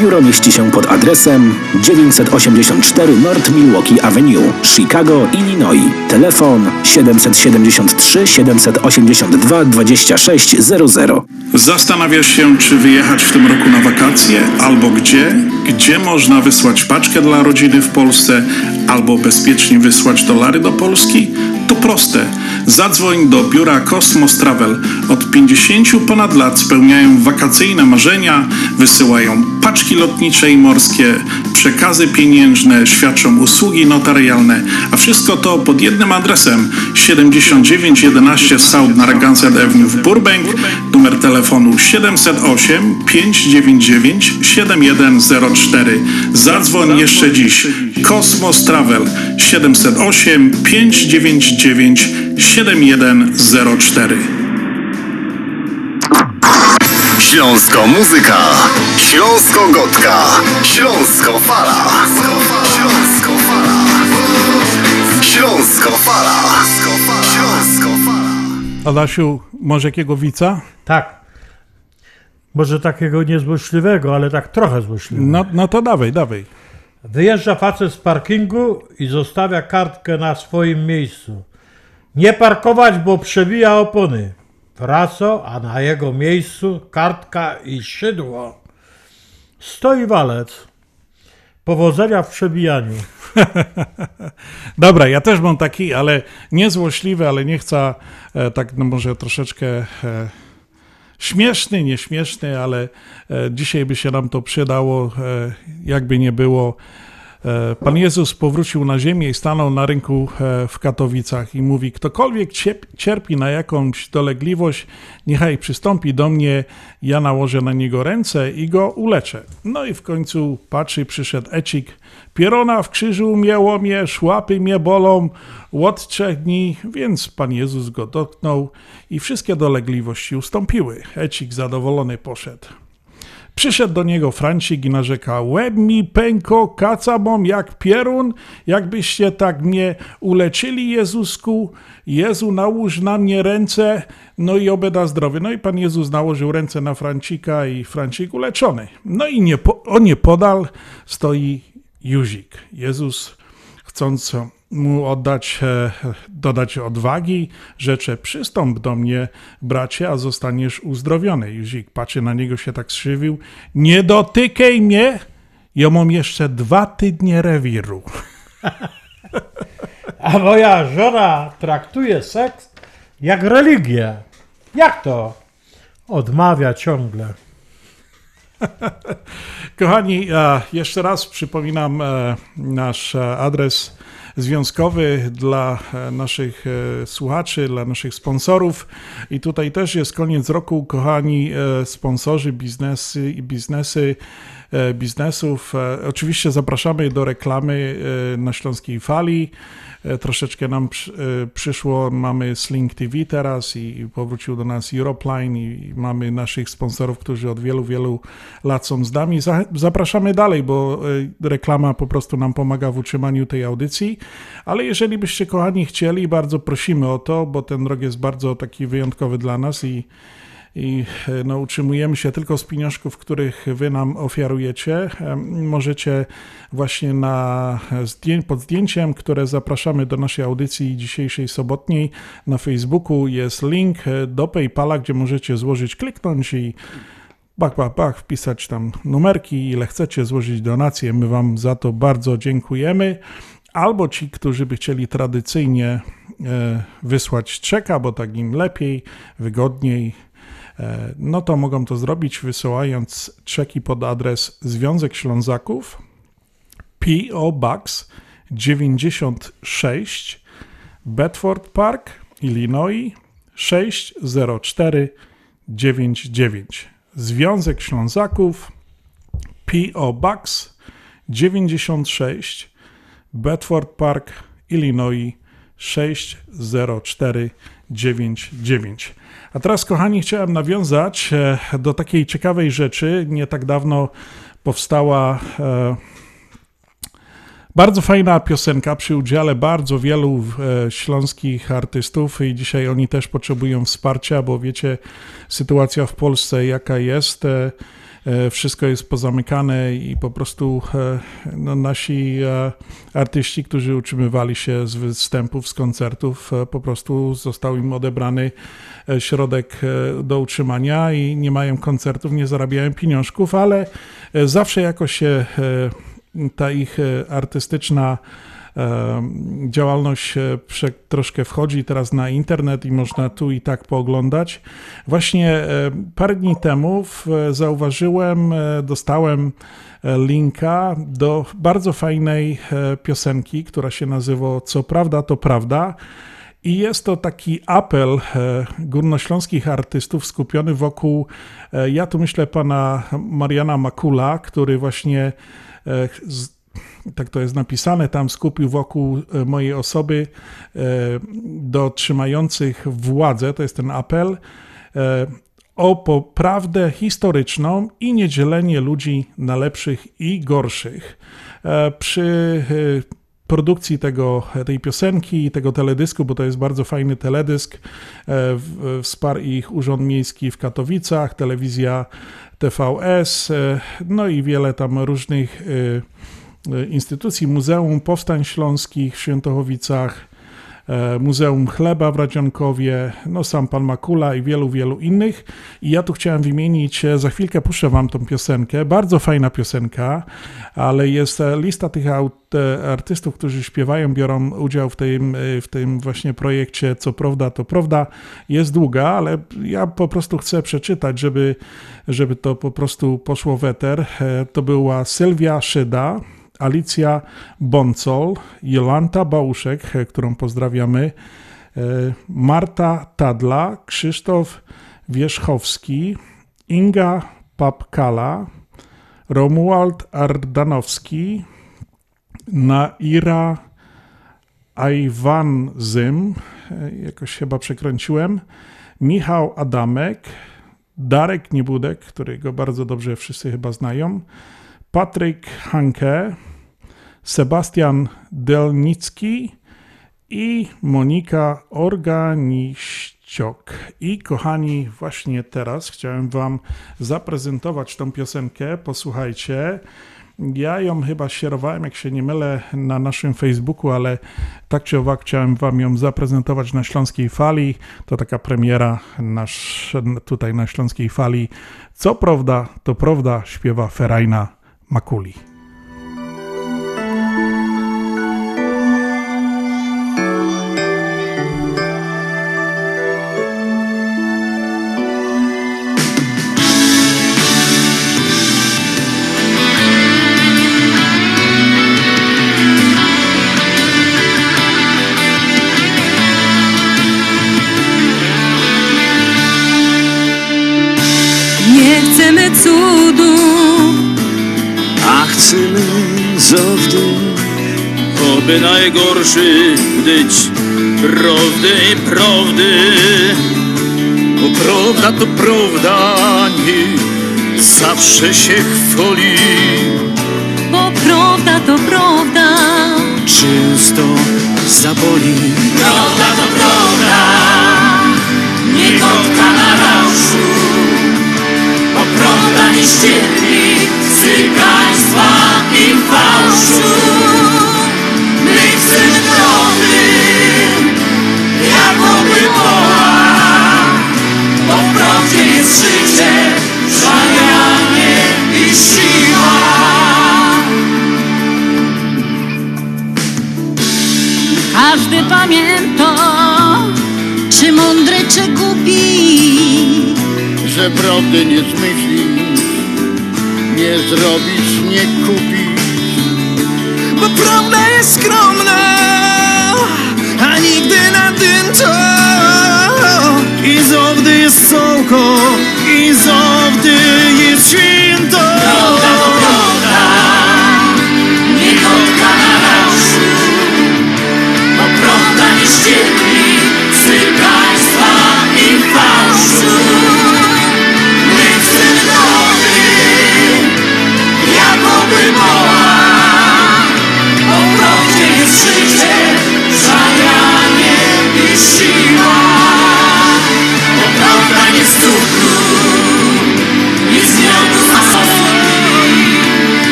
Biuro mieści się pod adresem dziewięćset osiemdziesiąt cztery North Milwaukee Avenue, Chicago, Illinois. Telefon siedem siedem trzy siedem osiem dwa dwa sześć zero zero. Zastanawiasz się, czy wyjechać w tym roku na wakacje, albo gdzie? Gdzie można wysłać paczkę dla rodziny w Polsce, albo bezpiecznie wysłać dolary do Polski? To proste. Zadzwoń do biura Cosmos Travel. Od pięćdziesięciu ponad lat spełniają wakacyjne marzenia, wysyłają paczki lotnicze i morskie, przekazy pieniężne, świadczą usługi notarialne, a wszystko to pod jednym adresem: siedem dziewięć jeden jeden South Narragansett Avenue w Burbank, numer telefonu siedem zero osiem pięć dziewięć dziewięć siedem jeden zero cztery. Zadzwoń jeszcze dziś. Cosmos Travel siedem zero osiem pięć dziewięć dziewięć siedem jeden zero cztery. Śląsko muzyka, Śląsko gotka, Śląsko fala, Śląsko fala, Śląsko fala, Śląsko fala. Adasiu, masz jakiego widza? Tak. Może takiego niezłośliwego, ale tak trochę złośliwego. No, no to dawaj, dawaj. Wyjeżdża facet z parkingu i zostawia kartkę na swoim miejscu. Nie parkować, bo przebija opony. Wraca, a na jego miejscu kartka i szydło. Stoi walec. Powodzenia w przebijaniu. Dobra, ja też mam taki, ale niezłośliwy, ale nie chcę, e, tak no może troszeczkę... E... Śmieszny, nieśmieszny, ale e, dzisiaj by się nam to przydało, e, jakby nie było. E, Pan Jezus powrócił na ziemię i stanął na rynku e, w Katowicach i mówi: ktokolwiek cierpi na jakąś dolegliwość, niechaj przystąpi do mnie, ja nałożę na niego ręce i go uleczę. No i w końcu patrzy, przyszedł Ecik: pierona w krzyżu mnie łomie, szłapy mnie bolą od trzech dni, więc Pan Jezus go dotknął i wszystkie dolegliwości ustąpiły. Ecik zadowolony poszedł. Przyszedł do niego Francik i narzekał: łeb mi pęko, kaca mam jak pierun, jakbyście tak mnie uleczyli, Jezusku, Jezu, nałóż na mnie ręce, no i oby da zdrowie. No i Pan Jezus nałożył ręce na Francika i Francik uleczony. No i nie po, o niepodal stoi Józik. Jezus, chcąc mu oddać, dodać odwagi, rzecze: przystąp do mnie, bracie, a zostaniesz uzdrowiony. Józik patrzy na niego, się tak skrzywił: nie dotykaj mnie, ja mam jeszcze dwa tydnie rewiru. A moja żona traktuje seks jak religię. Jak to? Odmawia ciągle. Kochani, jeszcze raz przypominam nasz adres związkowy dla naszych słuchaczy, dla naszych sponsorów. I tutaj też jest koniec roku, kochani sponsorzy biznesy i biznesy, biznesów. Oczywiście zapraszamy do reklamy na Śląskiej Fali. Troszeczkę nam przyszło, mamy Sling T V teraz i powrócił do nas Euroline i mamy naszych sponsorów, którzy od wielu, wielu lat są z nami. Zapraszamy dalej, bo reklama po prostu nam pomaga w utrzymaniu tej audycji, ale jeżeli byście, kochani, chcieli, bardzo prosimy o to, bo ten rok jest bardzo taki wyjątkowy dla nas i I no, utrzymujemy się tylko z pieniążków, których wy nam ofiarujecie. Możecie właśnie na zdję- pod zdjęciem, które zapraszamy do naszej audycji dzisiejszej sobotniej na Facebooku, jest link do PayPala, gdzie możecie złożyć, kliknąć i bak, bak, bak, wpisać tam numerki, ile chcecie, złożyć donację. My wam za to bardzo dziękujemy. Albo ci, którzy by chcieli tradycyjnie wysłać czeka, bo tak im lepiej, wygodniej, no to mogą to zrobić, wysyłając czeki pod adres Związek Ślązaków, P O Box dziewięćdziesiąt sześć, Bedford Park, Illinois sześć zero cztery dziewięć dziewięć. Związek Ślązaków, P O. Box dziewięćdziesiąt sześć, Bedford Park, Illinois sześć zero cztery dziewięć dziewięć. A teraz, kochani, chciałem nawiązać do takiej ciekawej rzeczy. Nie tak dawno powstała e, bardzo fajna piosenka przy udziale bardzo wielu e, śląskich artystów i dzisiaj oni też potrzebują wsparcia, bo wiecie, sytuacja w Polsce jaka jest. E, Wszystko jest pozamykane i po prostu no, nasi artyści, którzy utrzymywali się z występów, z koncertów, po prostu został im odebrany środek do utrzymania i nie mają koncertów, nie zarabiają pieniążków, ale zawsze jakoś się ta ich artystyczna działalność troszkę wchodzi teraz na internet i można tu i tak pooglądać. Właśnie parę dni temu zauważyłem, dostałem linka do bardzo fajnej piosenki, która się nazywa Co Prawda, to Prawda. I jest to taki apel górnośląskich artystów skupiony wokół, ja tu myślę, pana Mariana Makula, który właśnie z tak to jest napisane, tam skupił wokół mojej osoby do trzymających władzę, to jest ten apel, o poprawdę historyczną i niedzielenie ludzi na lepszych i gorszych. Przy produkcji tego, tej piosenki i tego teledysku, bo to jest bardzo fajny teledysk, wsparł ich Urząd Miejski w Katowicach, telewizja T V S, no i wiele tam różnych instytucji, Muzeum Powstań Śląskich w Świętochowicach, Muzeum Chleba w Radzionkowie, no sam pan Makula i wielu, wielu innych. I ja tu chciałem wymienić, za chwilkę puszczę wam tą piosenkę, bardzo fajna piosenka, ale jest lista tych artystów, którzy śpiewają, biorą udział w tym, w tym właśnie projekcie Co Prawda, to Prawda. Jest długa, ale ja po prostu chcę przeczytać, żeby, żeby to po prostu poszło w eter. To była Sylwia Szyda, Alicja Boncol, Jolanta Bałuszek, którą pozdrawiamy, Marta Tadla, Krzysztof Wierzchowski, Inga Papkala, Romuald Ardanowski, Naira Ajwanzym, jakoś chyba przekręciłem, Michał Adamek, Darek Niebudek, którego bardzo dobrze wszyscy chyba znają, Patryk Hanke, Sebastian Delnicki i Monika Organiściok. I kochani, właśnie teraz chciałem wam zaprezentować tą piosenkę. Posłuchajcie. Ja ją chyba sierowałem, jak się nie mylę, na naszym Facebooku, ale tak czy owak chciałem wam ją zaprezentować na Śląskiej Fali. To taka premiera nasz, tutaj na Śląskiej Fali. Co prawda, to prawda, śpiewa Ferajna Makuli. Nie chcemy cudu, chcemy zawdy, oby najgorszy być prawdy i prawdy. Bo prawda to prawda, nie zawsze się chwali. Bo prawda to prawda, często zaboli. Prawda to prawda, nie kotka na rauszu. Bo prawda nie ścieli cygaństwa i fałszu. My chcemy prawdy, jak oby woła, bo w prawdzie jest życie, szanianie i siła. Każdy pamięta, czy mądry, czy głupi, że prawdy nie zmyśli, nie zrobisz, nie kupisz. Bo prawda jest skromna, a nigdy na tym to. I zawdy jest sołko, i zawdy jest święto. Prawda, prawda.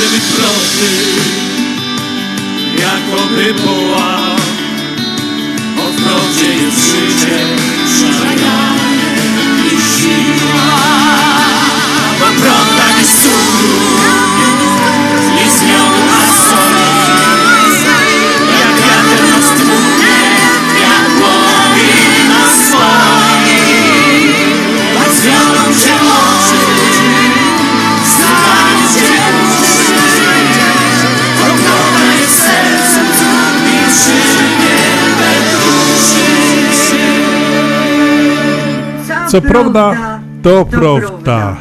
chcę być prosty, jakoby była. O prawdzie jest życie, szalenie i siła. Bo prawda jest cudru, nie zmiany na soli. Jak wiatr nas tłuknie, jak łowi nas swoi. Rozwiadą się oczy, wstawią się uszy. Bo prawda jest sercem, i przyjmie. Co prawda, to prawda.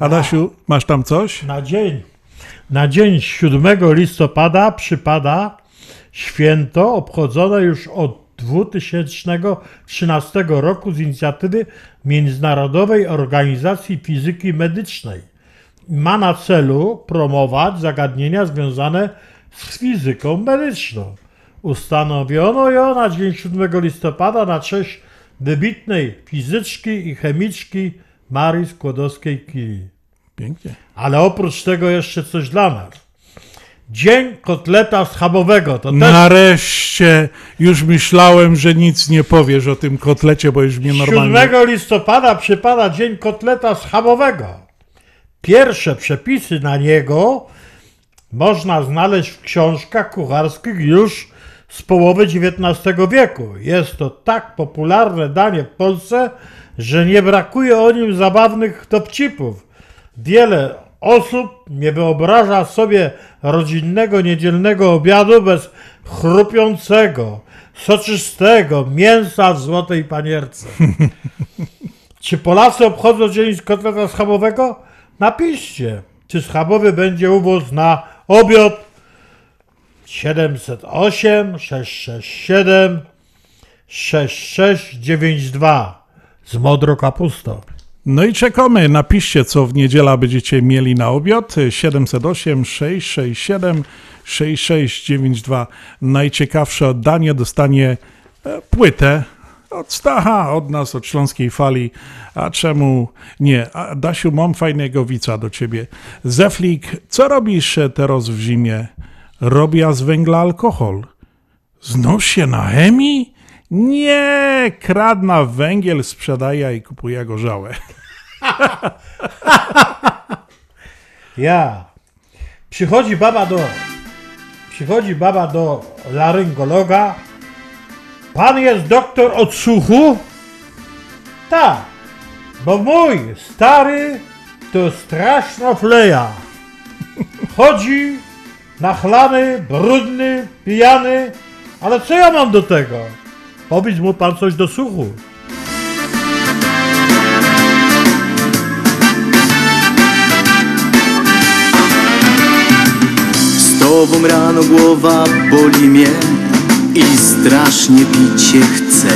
Adasiu, masz tam coś? Na dzień, na dzień siódmego listopada przypada święto obchodzone już od dwa tysiące trzynastego roku z inicjatywy Międzynarodowej Organizacji Fizyki Medycznej. Ma na celu promować zagadnienia związane z fizyką medyczną. Ustanowiono ją na dzień siódmego listopada na cześć wybitnej fizyczki i chemiczki Marii Skłodowskiej-Curie. Pięknie. Ale oprócz tego jeszcze coś dla nas. Dzień kotleta schabowego. To nareszcie! Już myślałem, że nic nie powiesz o tym kotlecie, bo już mnie normalnie... siódmego listopada przypada dzień kotleta schabowego. Pierwsze przepisy na niego można znaleźć w książkach kucharskich już z połowy dziewiętnastego wieku. Jest to tak popularne danie w Polsce, że nie brakuje o nim zabawnych dowcipów. Wiele osób nie wyobraża sobie rodzinnego, niedzielnego obiadu bez chrupiącego, soczystego mięsa w złotej panierce. Czy Polacy obchodzą dzień kotleta schabowego? Napiszcie, czy schabowy będzie u was na obiad. siedem zero osiem, sześć sześć siedem, sześć sześć dziewięć dwa z modrą kapustą. No i czekamy. Napiszcie, co w niedzielę będziecie mieli na obiad. siedem zero osiem, sześć sześć siedem, sześć sześć dziewięć dwa. Najciekawsze danie dostanie płytę od Stacha, od nas, od Śląskiej Fali. A czemu nie? A Dasiu, mam fajnego wica do ciebie. Zeflik, co robisz teraz w zimie? Robię z węgla alkohol. Znów się na chemii? Nie, kradna węgiel, sprzedaje i kupuje gorzałę. Ja. Przychodzi baba do... Przychodzi baba do laryngologa. Pan jest doktor od słuchu? Tak, bo mój stary to straszno fleja. Chodzi... nachlany, brudny, pijany, ale co ja mam do tego? Powiedz mu pan coś do słuchu. Z tobą rano głowa boli mnie i strasznie pić się chce.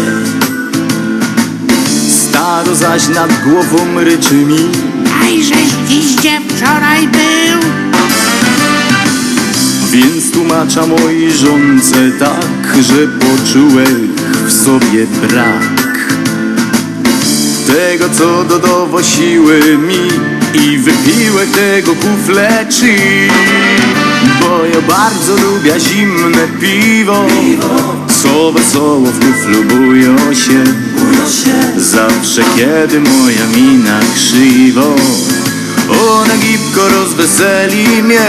Staro zaś nad głową ryczy mi: aj żeś dziś gdzie wczoraj był. Więc tłumacza mojej żonce tak, że poczułem w sobie brak tego, co dodało siły mi, i wypiłem tego kufleczy. Bo ja bardzo lubię zimne piwo, co wesoło w kuflu bują się. Zawsze kiedy moja mina krzywo, ona gipko rozweseli mnie.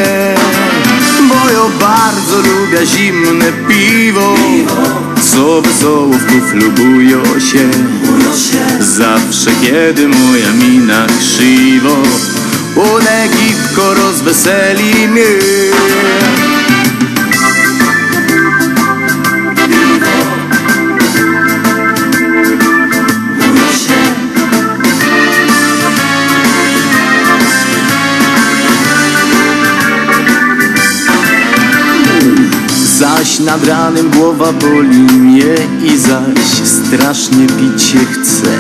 Bo ja bardzo lubię zimne piwo, co wesoło w kuflu bują się. Zawsze kiedy moja mina krzywo, ona gipko rozweseli mnie. Zaś nad ranem głowa boli mnie i zaś strasznie pić się chce.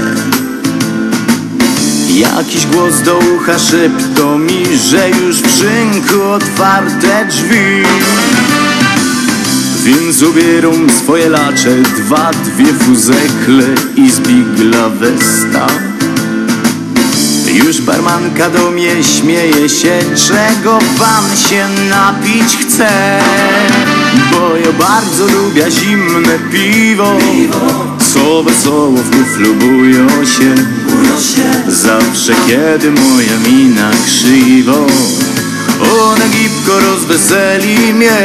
Jakiś głos do ucha szepto mi, że już w szynku otwarte drzwi. Więc ubieram swoje lacze, dwa, dwie fuzekle i zbigla westa. Już barmanka do mnie śmieje się, czego wam się napić chce. Bo ja bardzo lubię zimne piwo, co wesoło w kuflu bują się. Zawsze kiedy moja mina krzywo, ona gipko rozweseli mnie.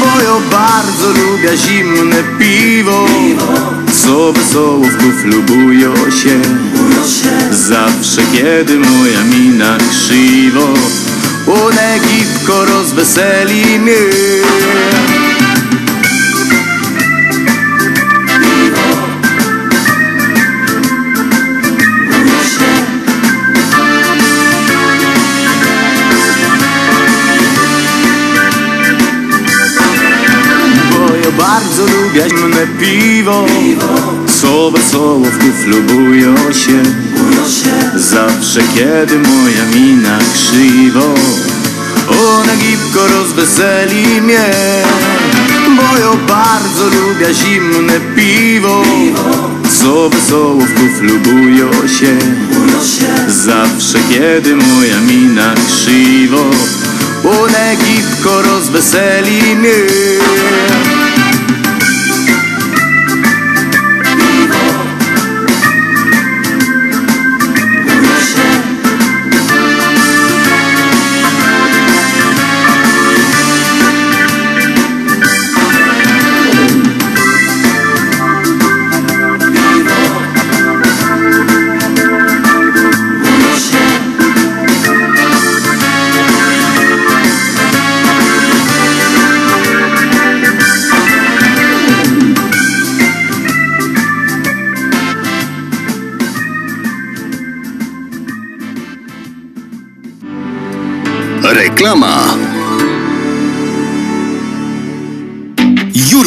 Bo ja bardzo lubię zimne piwo, co wesoło w kuflu bują się. Zawsze kiedy moja mina krzywo, ona gipko rozweseli mnie. Bardzo lubię zimne piwo, co wesoło w kuflu bują się. Zawsze kiedy moja mina krzywo, ona gipko rozweseli mnie. Bo ja bardzo lubię zimne piwo, co wesoło w kuflu bują się. Zawsze kiedy moja mina krzywo, ona gipko rozweseli mnie. Reklama.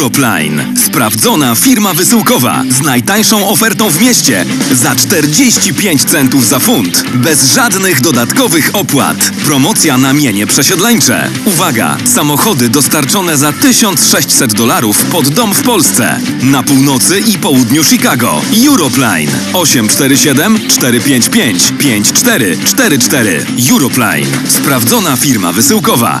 Europline. Sprawdzona firma wysyłkowa z najtańszą ofertą w mieście za czterdzieści pięć centów za funt. Bez żadnych dodatkowych opłat. Promocja na mienie przesiedleńcze. Uwaga! Samochody dostarczone za tysiąc sześćset dolarów pod dom w Polsce. Na północy i południu Chicago. Euroline. osiem cztery siedem cztery pięć pięć pięć cztery cztery cztery. Euroline. Sprawdzona firma wysyłkowa.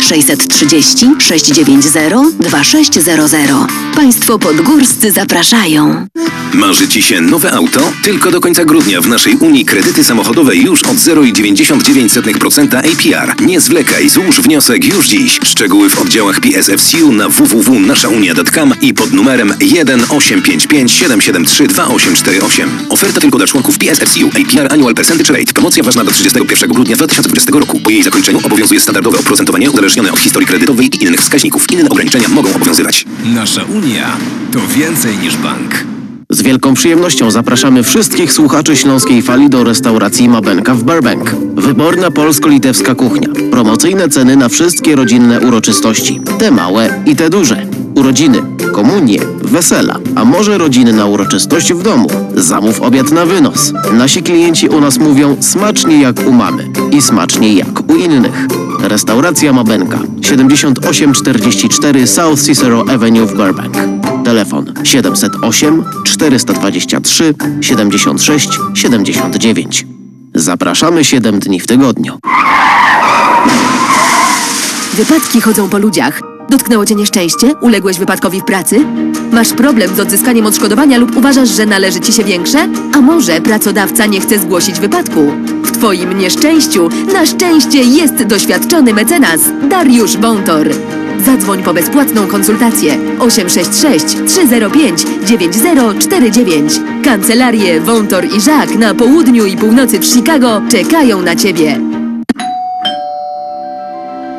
sześć trzy zero sześć dziewięć zero dwa sześć zero zero. Państwo podgórscy zapraszają. Marzy Ci się nowe auto? Tylko do końca grudnia w naszej Unii kredyty samochodowe już od zero przecinek dziewięćdziesiąt dziewięć procent A P R. Nie zwlekaj, złóż wniosek już dziś. Szczegóły w oddziałach P S F C U na w w w kropka nasza unia kropka com i pod numerem jeden osiem pięć pięć siedem siedem trzy dwa osiem cztery osiem. Oferta tylko dla członków P S F C U. A P R Annual Percentage Rate. Promocja ważna do trzydziestego pierwszego grudnia dwa tysiące dwudziestego roku. Po jej zakończeniu obowiązuje standardowe oprocentowanie uzależnione od historii kredytowej i innych wskaźników. Inne ograniczenia mogą obowiązywać. Nasza Unia to więcej niż bank. Z wielką przyjemnością zapraszamy wszystkich słuchaczy Śląskiej Fali do restauracji Mabenka w Burbank. Wyborna polsko-litewska kuchnia. Promocyjne ceny na wszystkie rodzinne uroczystości. Te małe i te duże. Urodziny, komunie, wesela, a może rodzinna uroczystość w domu. Zamów obiad na wynos. Nasi klienci u nas mówią smacznie jak u mamy i smacznie jak u innych. Restauracja Mabenka, siedem osiem cztery cztery South Cicero Avenue w Burbank. Telefon siedem zero osiem cztery dwa trzy siedem sześć siedem dziewięć. Zapraszamy siedem dni w tygodniu. Wypadki chodzą po ludziach. Dotknęło Cię nieszczęście? Uległeś wypadkowi w pracy? Masz problem z odzyskaniem odszkodowania lub uważasz, że należy Ci się większe? A może pracodawca nie chce zgłosić wypadku? W Twoim nieszczęściu na szczęście jest doświadczony mecenas Dariusz Wątor. Zadzwoń po bezpłatną konsultację osiem sześć sześć trzy zero pięć dziewięć zero cztery dziewięć. Kancelarie Wątor i Żak na południu i północy w Chicago czekają na Ciebie.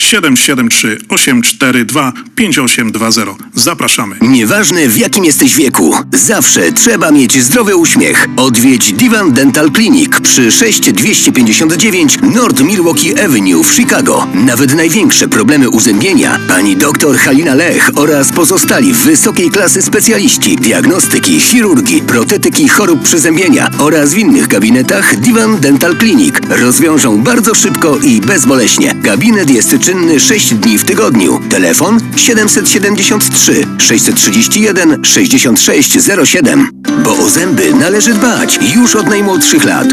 siedem siedem trzy, osiem cztery dwa, pięć osiem dwa zero. Zapraszamy. Nieważne w jakim jesteś wieku, zawsze trzeba mieć zdrowy uśmiech. Odwiedź Divan Dental Clinic przy sześć dwieście pięćdziesiąt dziewięć North Milwaukee Avenue w Chicago. Nawet największe problemy uzębienia pani dr Halina Lech oraz pozostali wysokiej klasy specjaliści diagnostyki, chirurgii, protetyki chorób przyzębienia oraz w innych gabinetach Divan Dental Clinic rozwiążą bardzo szybko i bezboleśnie. Gabinet jest czynny sześć dni w tygodniu. Telefon siedem siedem trzy, sześć trzy jeden, sześć sześć zero siedem. Bo o zęby należy dbać już od najmłodszych lat.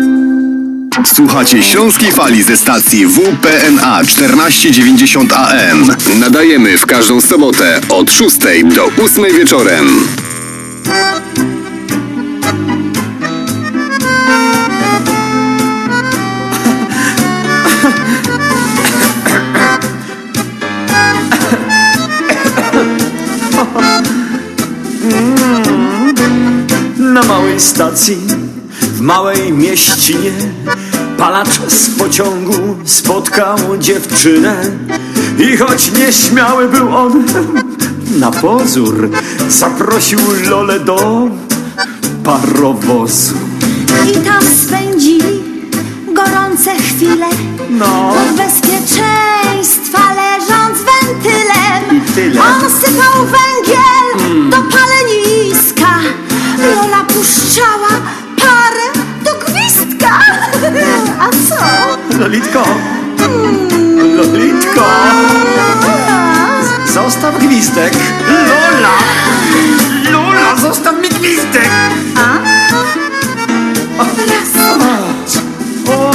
Słuchacie Śląskiej Fali ze stacji W P N A czternaście dziewięćdziesiąt A M. Nadajemy w każdą sobotę od szóstej do ósmej wieczorem. Na małej stacji, w małej mieścinie palacz z pociągu spotkał dziewczynę. I choć nieśmiały był on na pozór, zaprosił Lolę do parowozu. I tam spędzili gorące chwile, no. Pod bezpieczeństwa leżąc wentylem. I tyle. On sypał węgiel mm. do paleniska, Lola puszczała parę do gwizdka. A co? Lolitko, Lolitko, zostaw gwizdek. Lola, Lola, zostaw mi gwizdek. A? Raz. O.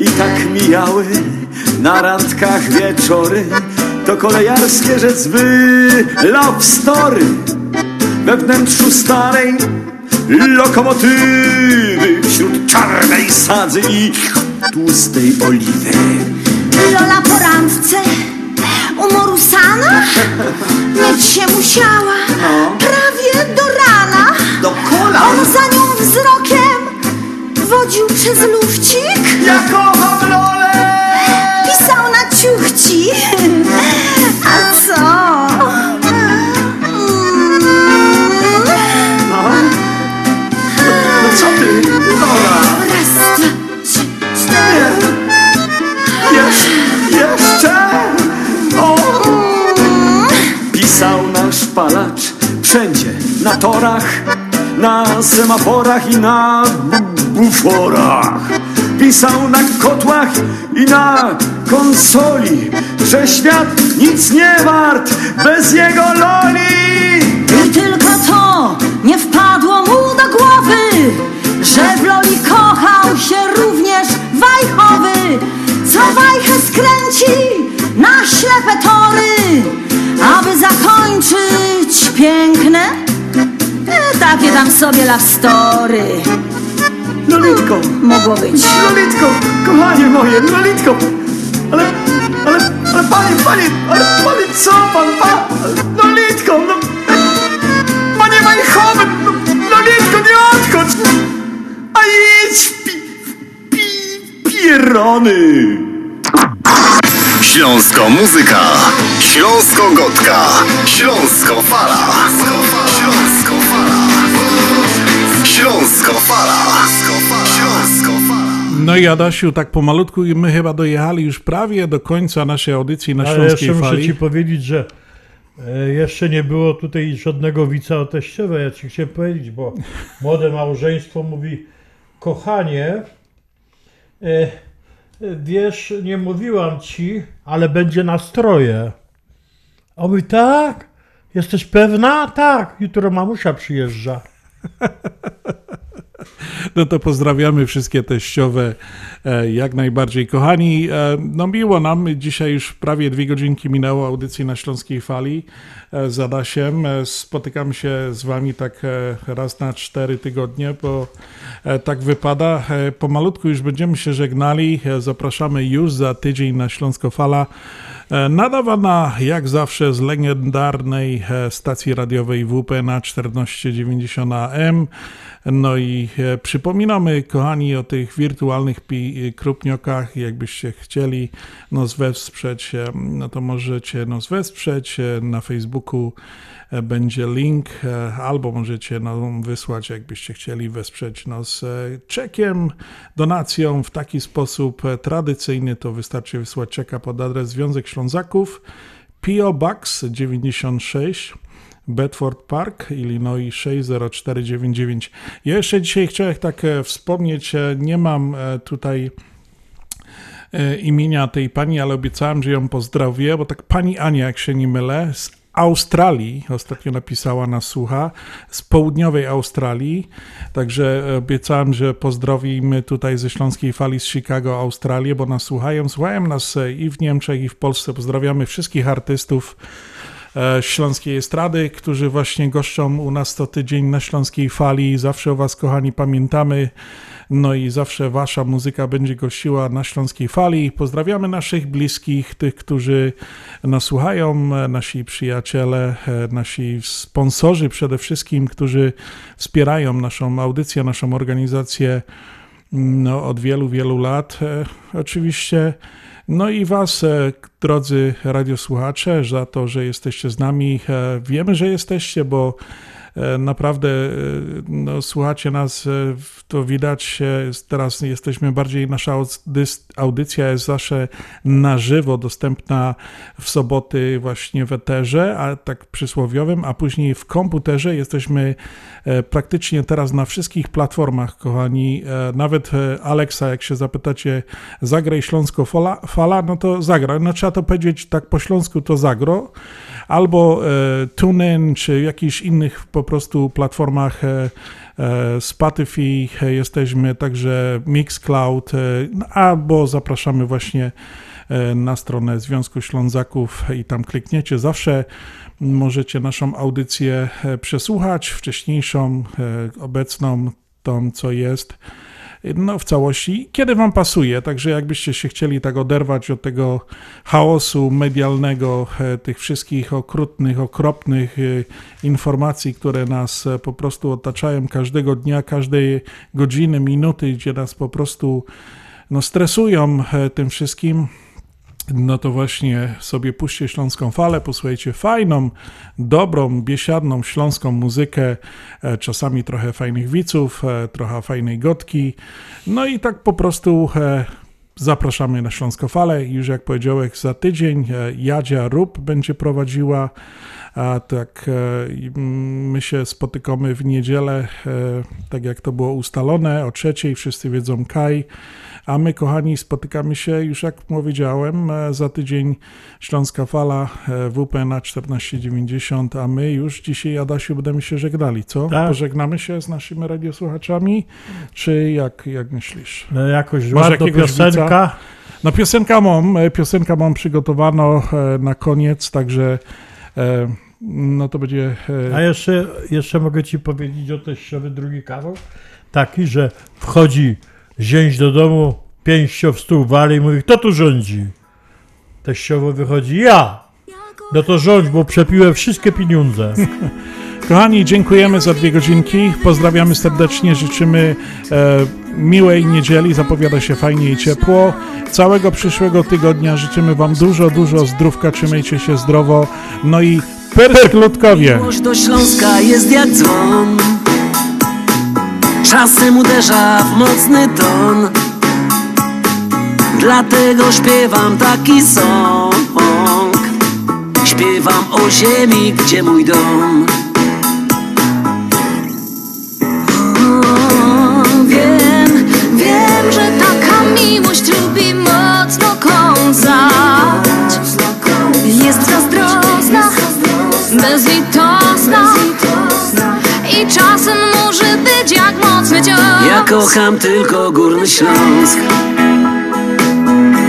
I tak mijały na randkach wieczory, to kolejarskie rzec by love story. We wnętrzu starej lokomotywy, wśród czarnej sadzy i tłustej oliwy. Lola po randce umorusana mieć się musiała prawie do rana. Do kolan. On za nią wzrokiem wodził przez lufcik. Ja kocham Lolę! Pisał na ciuchci. A co? Co ty? Lola! Raz, dwa, trzy, cztery. Jeszcze, jeszcze! O! Pisał nasz palacz wszędzie, na torach, na semaforach i na buforach. Pisał na kotłach i na konsoli, że świat nic nie wart bez jego Loli. I tylko to nie wpadło mu do głowy, że w Loli kochał się również wajchowy. Co wajchę skręci na ślepe tory, aby zakończyć piękne e, takie tam sobie love story. Lolitko, mogło być. Lolitko, kochanie moje, Lolitko. Ale, ale, ale panie, panie, ale panie, co pan, pan, Lolitko, no. Panie wajchowy, Lolitko, nie odchodź. A jedź w pi, pi, pierony. Śląsko muzyka, Śląsko gotka, Śląsko fala, Śląsko fala, Śląsko fala, Śląsko fala. No i Adasiu, tak pomalutku i my chyba dojechali już prawie do końca naszej audycji na Śląskiej Fali. Ale jeszcze muszę ci powiedzieć, że jeszcze nie było tutaj żadnego wica o teściowej. Ja ci chciałem powiedzieć, bo młode małżeństwo mówi: kochanie, wiesz, nie mówiłam ci, ale będzie nastroje. A on mówi: tak? Jesteś pewna? Tak. Jutro mamusia przyjeżdża. No to pozdrawiamy wszystkie teściowe jak najbardziej. Kochani, no miło nam, dzisiaj już prawie dwie godzinki minęło audycji na Śląskiej Fali z Adasiem. Spotykam się z wami tak raz na cztery tygodnie, bo tak wypada. Pomalutku już będziemy się żegnali. Zapraszamy już za tydzień na Śląską Fala, nadawana jak zawsze z legendarnej stacji radiowej W P na czternaście dziewięćdziesiąt A M. No i przypominamy, kochani, o tych wirtualnych krupniokach. Jakbyście chcieli nas wesprzeć, no to możecie nas wesprzeć. Na Facebooku będzie link, albo możecie nam wysłać, jakbyście chcieli wesprzeć nas czekiem, donacją. W taki sposób tradycyjny to wystarczy wysłać czeka pod adres Związek Ślązaków, P O Box dziewięćdziesiąt sześć, Bedford Park, Illinois sześć zero cztery dziewięć dziewięć. Ja jeszcze dzisiaj chciałem tak wspomnieć, nie mam tutaj imienia tej pani, ale obiecałem, że ją pozdrowię, bo tak pani Ania, jak się nie mylę, z Australii, ostatnio napisała, nas słucha, z południowej Australii, także obiecałem, że pozdrowimy tutaj ze Śląskiej Fali z Chicago Australię, bo nas słuchają, słuchają nas i w Niemczech, i w Polsce. Pozdrawiamy wszystkich artystów śląskiej estrady, którzy właśnie goszczą u nas co tydzień na Śląskiej Fali. Zawsze o was, kochani, pamiętamy. No i zawsze wasza muzyka będzie gościła na Śląskiej Fali. Pozdrawiamy naszych bliskich, tych, którzy nas słuchają, nasi przyjaciele, nasi sponsorzy przede wszystkim, którzy wspierają naszą audycję, naszą organizację no, od wielu, wielu lat. Oczywiście. No i was, drodzy radiosłuchacze, za to, że jesteście z nami. Wiemy, że jesteście, bo naprawdę no, słuchacie nas, to widać, teraz jesteśmy bardziej, nasza audycja jest zawsze na żywo dostępna w soboty właśnie w eterze, a tak przysłowiowym, a później w komputerze jesteśmy praktycznie teraz na wszystkich platformach, kochani, nawet Alexa, jak się zapytacie, zagraj Śląsko Fala, fala no to zagra, no trzeba to powiedzieć tak po śląsku, to zagro, albo e, TuneIn, czy jakichś innych po prostu platformach e, e, Spotify, e, jesteśmy także Mixcloud, e, no, albo zapraszamy właśnie e, na stronę Związku Ślązaków i tam klikniecie. Zawsze możecie naszą audycję e, przesłuchać, wcześniejszą, e, obecną, tą co jest. No, w całości, kiedy wam pasuje, także jakbyście się chcieli tak oderwać od tego chaosu medialnego, tych wszystkich okrutnych, okropnych informacji, które nas po prostu otaczają każdego dnia, każdej godziny, minuty, gdzie nas po prostu no, stresują tym wszystkim, no to właśnie sobie puśćcie Śląską Falę, posłuchajcie fajną, dobrą, biesiadną śląską muzykę, czasami trochę fajnych wiców, trochę fajnej gotki, no i tak po prostu zapraszamy na Śląską Falę. Już jak powiedziałem, za tydzień Jadzia Rup będzie prowadziła, a tak my się spotykamy w niedzielę, tak jak to było ustalone, o trzeciej, wszyscy wiedzą kaj. A my, kochani, spotykamy się już, jak powiedziałem, za tydzień Śląska Fala W P na czternaście dziewięćdziesiąt, a my już dzisiaj, Adasiu, będziemy się żegnali, co? Tak. Pożegnamy się z naszymi radiosłuchaczami, czy jak, jak myślisz? No jakoś ładna piosenka. No piosenka mam, piosenka mam przygotowano na koniec, także no to będzie... A jeszcze, jeszcze mogę ci powiedzieć o teściowy drugi kawał, taki, że wchodzi zięć do domu, pięścią w stół wali i mówi, kto tu rządzi? Teściowo wychodzi, ja! No to rządź, bo przepiłem wszystkie pieniądze. Kochani, dziękujemy za dwie godzinki, pozdrawiamy serdecznie, życzymy e, miłej niedzieli, zapowiada się fajnie i ciepło. Całego przyszłego tygodnia życzymy wam dużo, dużo zdrówka, trzymajcie się zdrowo, no i perfekt ludkowie! Miłość do Śląska jest jak dzwon. Czasem uderza w mocny ton, dlatego śpiewam taki song. Śpiewam o ziemi, gdzie mój dom. O, wiem, wiem, że taka miłość lubi mocno kąsać. Jest zazdrosna, bezlitosna i czasem może być jak mocny cios. kocham tylko Górny Śląsk.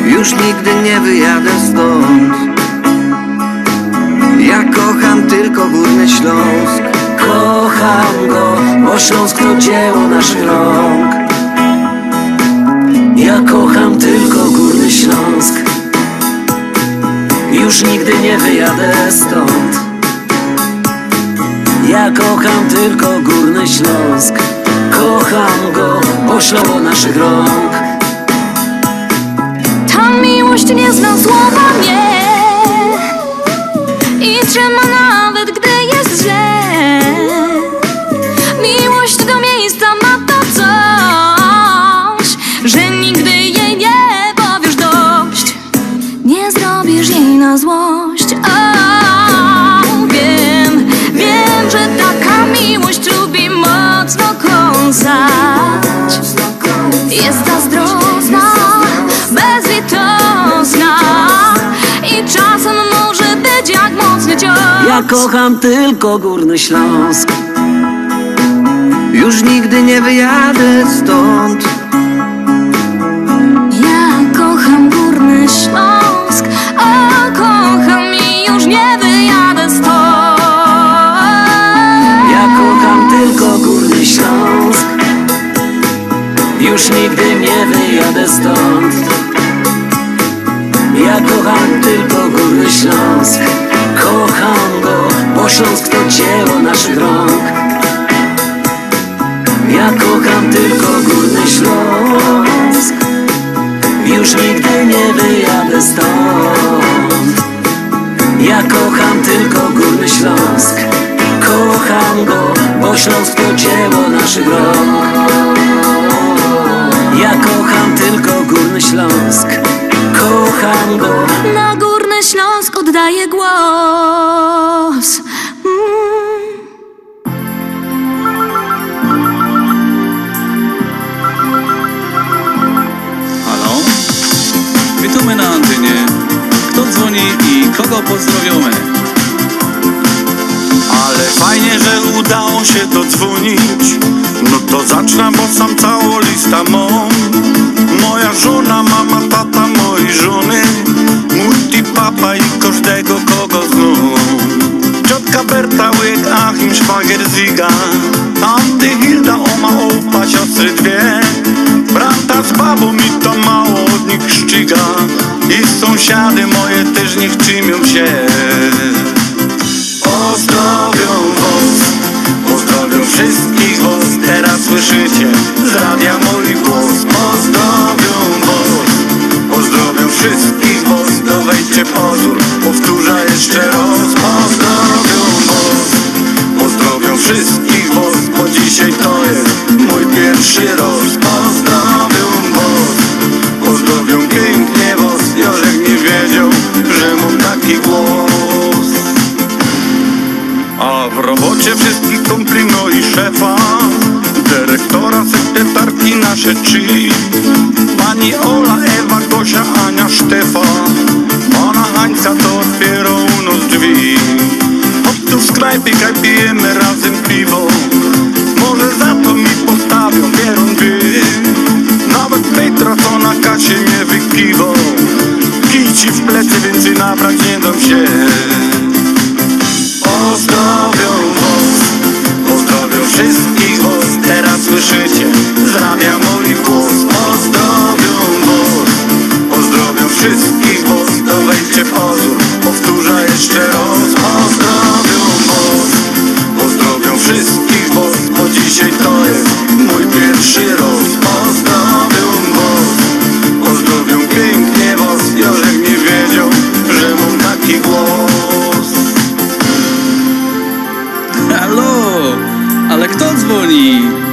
Już nigdy nie wyjadę stąd. Ja kocham tylko Górny Śląsk. Kocham go, bo Śląsk to dzieło naszych rąk. Ja kocham tylko Górny Śląsk. Już nigdy nie wyjadę stąd. Ja kocham tylko Górny Śląsk. Kocham go, bo Śląsk naszych rąk. Ta miłość nie zna słowa nie. I trzyma nawet gdy jest źle. Miłość do miejsca ma to coś, że nigdy jej nie powiesz dość. Nie zrobisz jej na złość. O, wiem, wiem, że taka miłość lubi mocno kąsać. Jest zazdrosna, bezlitosna i czasem może być jak mocny cios. Ja kocham tylko Górny Śląsk. Już nigdy nie wyjadę stąd. Ja kocham Górny Śląsk. O, kocham i już nie wyjadę stąd. Ja kocham tylko Górny Śląsk. Już nigdy nie wyjadę stąd. Ja kocham tylko Górny Śląsk. Kocham go, bo Śląsk to dzieło naszych rąk. Ja kocham tylko Górny Śląsk. Już nigdy nie wyjadę stąd. Ja kocham tylko Górny Śląsk. Kocham go, bo Śląsk to dzieło naszych rąk. Ja kocham tylko Górny Śląsk. Kocham go. Na Górny Śląsk oddaję głos. Witamy na antenie. Kto dzwoni i kogo pozdrowiamy? Ale fajnie, że udało się dodzwonić. No to zacznę, bo sam całą listę mam. Moja żona, mama, tata, mojej żony, multi papa i każdego, kogo znam. Ciotka Berta, łyk, Achim, szwagier, Ziga, Anty, Hilda, oma, opa, siostry dwie, brata z babą i to mało od nich szczyga i sąsiady moje też niech czymią się. Pozdrowią was, pozdrowią wszystkich was, teraz słyszycie z radia mój głos. Pozdrowią was, pozdrowią wszystkich was, dowejdźcie pozór, powtórzę jeszcze raz. Pozdrowią was, pozdrowią wszystkich was, bo dzisiaj to jest mój pierwszy raz. Pozdrowią was, pozdrowią pięknie was, Jorzek nie wiedział, że mam taki głos. A w robocie wszystkich kumpli, no i szefa, dyrektora, sekretarki nasze trzy, pani Ola, Ewa, Gosia, Ania, Sztefa, ona Hańca to otwierą nos drzwi. Od tu w knajpikaj pijemy razem piwo, może za to mi postawią pierundy. Nawet Petra to na kasie nie wykiwał, kici w plecy, więcej nabrać nie dam się. Pozdrowią was, pozdrowią wszystkich was, teraz słyszycie z radia mój głos. Pozdrowią was, pozdrowią wszystkich was, dowejdźcie pozór, powtórzę jeszcze raz. Pozdrowią was, pozdrowią wszystkich was, bo dzisiaj to jest mój pierwszy raz. Pozdrowią was, pozdrowią pięknie was, Jorzek nie wiedział, że mam taki głos. Halo, ale kto dzwoni?